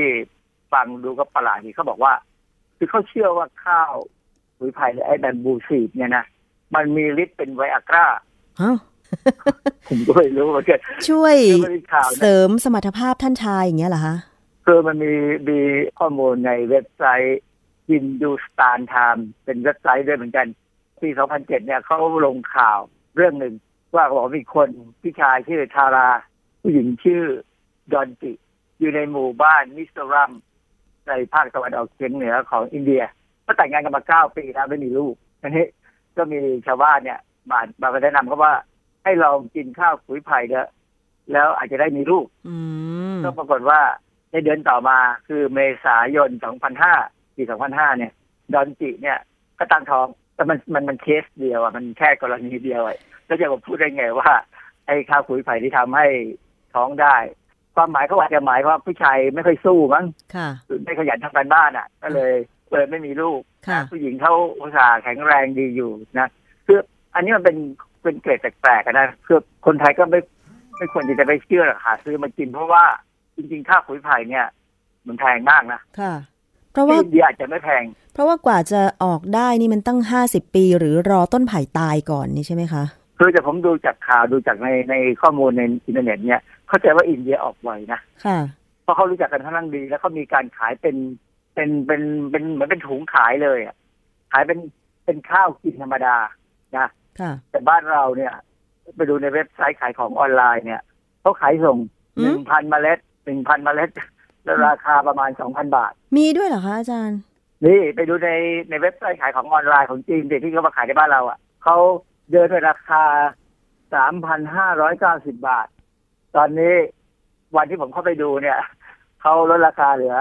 ฟังดูก็ประหลาดที่เขาบอกว่าคือเขาเชื่อว่าข้าวขุยไผ่หรือไอ้แบมบูซีดเนี่ยนะมันมีฤทธิ์เป็นไวอากร้าผมก็ไม่รู้เหมือนกันช่วยเสริมสมรรถภาพท่านชายอย่างเงี้ยเหรอคะคือมันมีข้อมูลในเว็บไซต์ Hindustan Times เป็นเว็บไซต์ด้วยเหมือนกันปี2007เนี่ยเขาลงข่าวเรื่องนึงว่าเขาบอกมีคนพี่ชายชื่อทาราผู้หญิงชื่อดอนติอยู่ในหมู่บ้านมิโซรัมในภาคตะวันออกเฉียงเหนือของอินเดียก็แต่งงานกันมา9 ปีแล้วไม่มีลูกอันนี้ก็มีชาวบ้านเนี่ยมาแนะนำเขาว่าให้ลองกินข้าวขุยไผ่เถอะแล้วอาจจะได้มีลูกก็ปรากฏว่าในเดือนต่อมาคือเมษายน2005 ปี 2005เนี่ยดอนจิเนี่ยก็ตั้งท้องแต่มันเคสเดียวอ่ะมันแค่กรณีเดียวอ่ะแล้วจะมาพูดได้ไงว่าไอ้ข้าวขุยไผ่ที่ทำให้ท้องได้ ความหมายเขาอาจจะหมายว่าผู้ชายไม่ค่อยสู้มั้งไม่ขยันทำการบ้านอ่ะก็เลยไม่มีลูกผู้หญิงเขาอุตส่าห์แข็งแรงดีอยู่นะคืออันนี้มันเป็นเกรดแปลกๆนะคือคนไทยก็ไม่ควรจะไปเชื่อหรอกหาซื้อมากินเพราะว่าจริงๆข้าวขุยไผ่เนี่ยมันแพงมากนะค่ะเพราะว่าอินเดียอาจจะไม่แพงเพราะว่ากว่าจะออกได้นี่มันตั้ง50ปีหรือรอต้นไผ่ตายก่อนนี่ใช่ไหมคะคือแต่ผมดูจากข่าวดูจากในข้อมูลในอินเทอร์เน็ตเนี่ยเข้าใจว่าอินเดียออกไวนะค่ะเพราะเขารู้จักกันค่อนข้างดีแล้วเขามีการขายเป็นเหมือนเป็นถุงขายเลยอ่ะขายเป็นข้าวกินธรรมดานะค่ะแต่บ้านเราเนี่ยไปดูในเว็บไซต์ขายของออนไลน์เนี่ยเขาขายส่ง 1,000 เมล็ด 1,000 เมล็ดราคาประมาณ 2,000 บาทมีด้วยเหรอคะอาจารย์นี่ไปดูในเว็บไซต์ขายของออนไลน์ของจีนเด็กที่เขามาขายในบ้านเราอ่ะเขาเดินด้วยราคา 3,590 บาทตอนนี้วันที่ผมเข้าไปดูเนี่ยเขาลดราคาเหลือ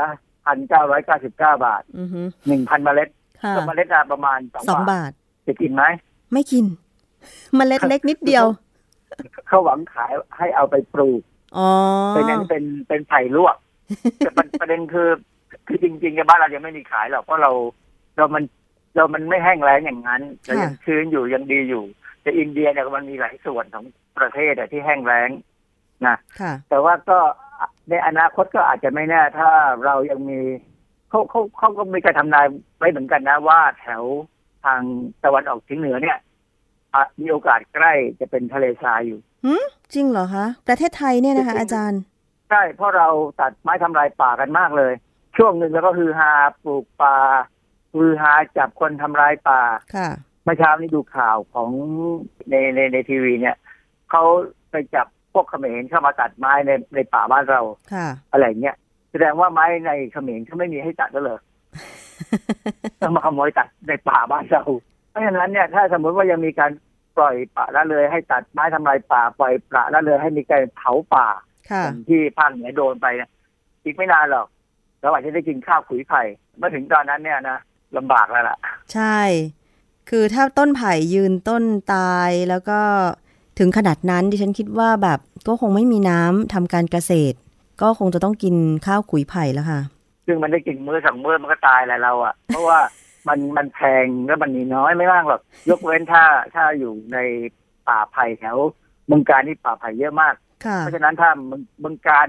1,999 บาท 1,000 เมล็ดก็เมล็ดละประมาณ2บาทจะกินไหมไม่กินเมล็ดเล็กนิดเดียวเขาหวังขายให้เอาไปปลูกเป็นนั้นเป็นไผ่ลวกแต่ประเด็นคือจริงๆกับบ้านเรายังไม่มีขายหรอกเพราะเรามันไม่แห้งแล้งอย่างนั้นเรายังชื้นอยู่ยังดีอยู่แต่อินเดียเนี่ยมันมีหลายส่วนของประเทศที่แห้งแล้งนะแต่ว่าก็ในอนาคตก็อาจจะไม่แน่ถ้าเรายังมีเขาก็มีการทำนายไว้เหมือนกันนะว่าแถวทางตะวันออกเฉียงเหนือเนี่ยมีโอกาสใกล้จะเป็นทะเลทรายอยู่จริงเหรอคะประเทศไทยเนี่ยนะคะอาจารย์ใช่เพราะเราตัดไม้ทำลายป่ากันมากเลยช่วงหนึ่งแล้วก็ฮือฮาปลูกป่าฮือฮาจับคนทำลายป่าเมื่อเช้านี้ดูข่าวของในทีวีเนี่ยเขาไปจับพวกเขมรเข้ามาตัดไม้ในป่าบ้านเราอะไรเงี้ยแสดงว่าไม้ในเขมรเขาไม่มีให้ตัดแล้วเหรอต้องมาขโมยตัดในป่าบ้านเราเพราะฉะนั้นเนี่ยถ้าสมมติว่ายังมีการปล่อยปละละเลยให้ตัดไม้ทำลายป่าปล่อยปละละเลยให้มีการเผาป่าที่ภาคเหนือโดนไปเนี่ยอีกไม่นานหรอกเราอาจจะได้กินข้าวขุยไผ่เมื่อถึงตอนนั้นเนี่ยนะลำบากแล้วล่ะใช่คือถ้าต้นไผ่ยืนต้นตายแล้วก็ถึงขนาดนั้นดิฉันคิดว่าแบบก็คงไม่มีน้ำทำการเกษตรก็คงจะต้องกินข้าวขุยไผ่แล้วค่ะซึ่งมันได้กินมื้อสองมื้อมันก็ตายแหละเราอ่ะเพราะว่ามันแพงแล้วมันมีน้อยไม่มากหรอกยกเว้นถ้าอยู่ในป่าไผ่แถวเมืองการนี่ป่าไผ่เยอะมากเพราะฉะนั้นถ้าเมืองการ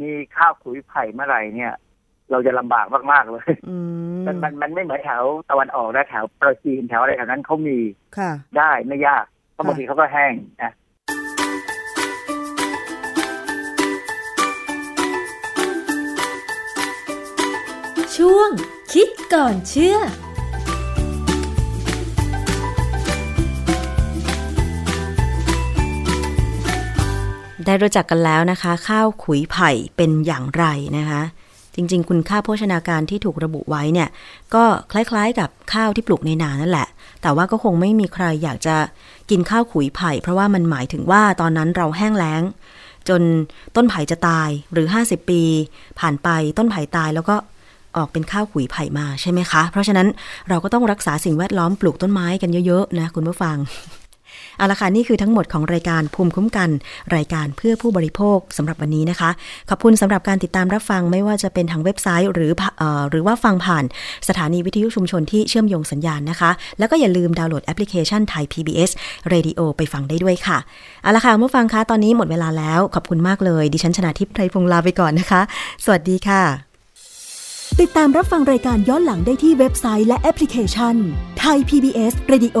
มีข้าวขุยไผ่เมื่อไหร่เนี่ยเราจะลำบากมากๆเลยมันไม่เหมือนแถวตะวันออกและแถวประจีนแถวอะไรแถวนั้นเขามีได้ไม่ยากเพราะบางทีเขาก็แห้งนะช่วงคิดก่อนเชื่อได้รู้จักกันแล้วนะคะข้าวขุยไผ่เป็นอย่างไรนะคะจริงๆคุณค่าโภชนาการที่ถูกระบุไว้เนี่ยก็คล้ายๆกับข้าวที่ปลูกในนานั่นแหละแต่ว่าก็คงไม่มีใครอยากจะกินข้าวขุยไผ่เพราะว่ามันหมายถึงว่าตอนนั้นเราแห้งแล้งจนต้นไผ่จะตายหรือ50ปีผ่านไปต้นไผ่ตายแล้วก็ออกเป็นข้าวขุยไผ่มาใช่ไหมคะเพราะฉะนั้นเราก็ต้องรักษาสิ่งแวดล้อมปลูกต้นไม้กันเยอะๆนะคุณผู้ฟังเอาละค่ะนี่คือทั้งหมดของรายการภูมิคุ้มกันรายการเพื่อผู้บริโภคสำหรับวันนี้นะคะขอบคุณสำหรับการติดตามรับฟังไม่ว่าจะเป็นทางเว็บไซต์หรือว่าฟังผ่านสถานีวิทยุชุมชนที่เชื่อมโยงสัญญาณนะคะแล้วก็อย่าลืมดาวน์โหลดแอปพลิเคชันไทย PBS Radio ไปฟังได้ด้วยค่ะเอาละค่ะผู้ฟังคะตอนนี้หมดเวลาแล้วขอบคุณมากเลยดิฉันชนาธิปไพรพงษ์ลาไปก่อนนะคะสวัสดีค่ะติดตามรับฟังรายการย้อนหลังได้ที่เว็บไซต์และแอปพลิเคชันไทย PBS Radio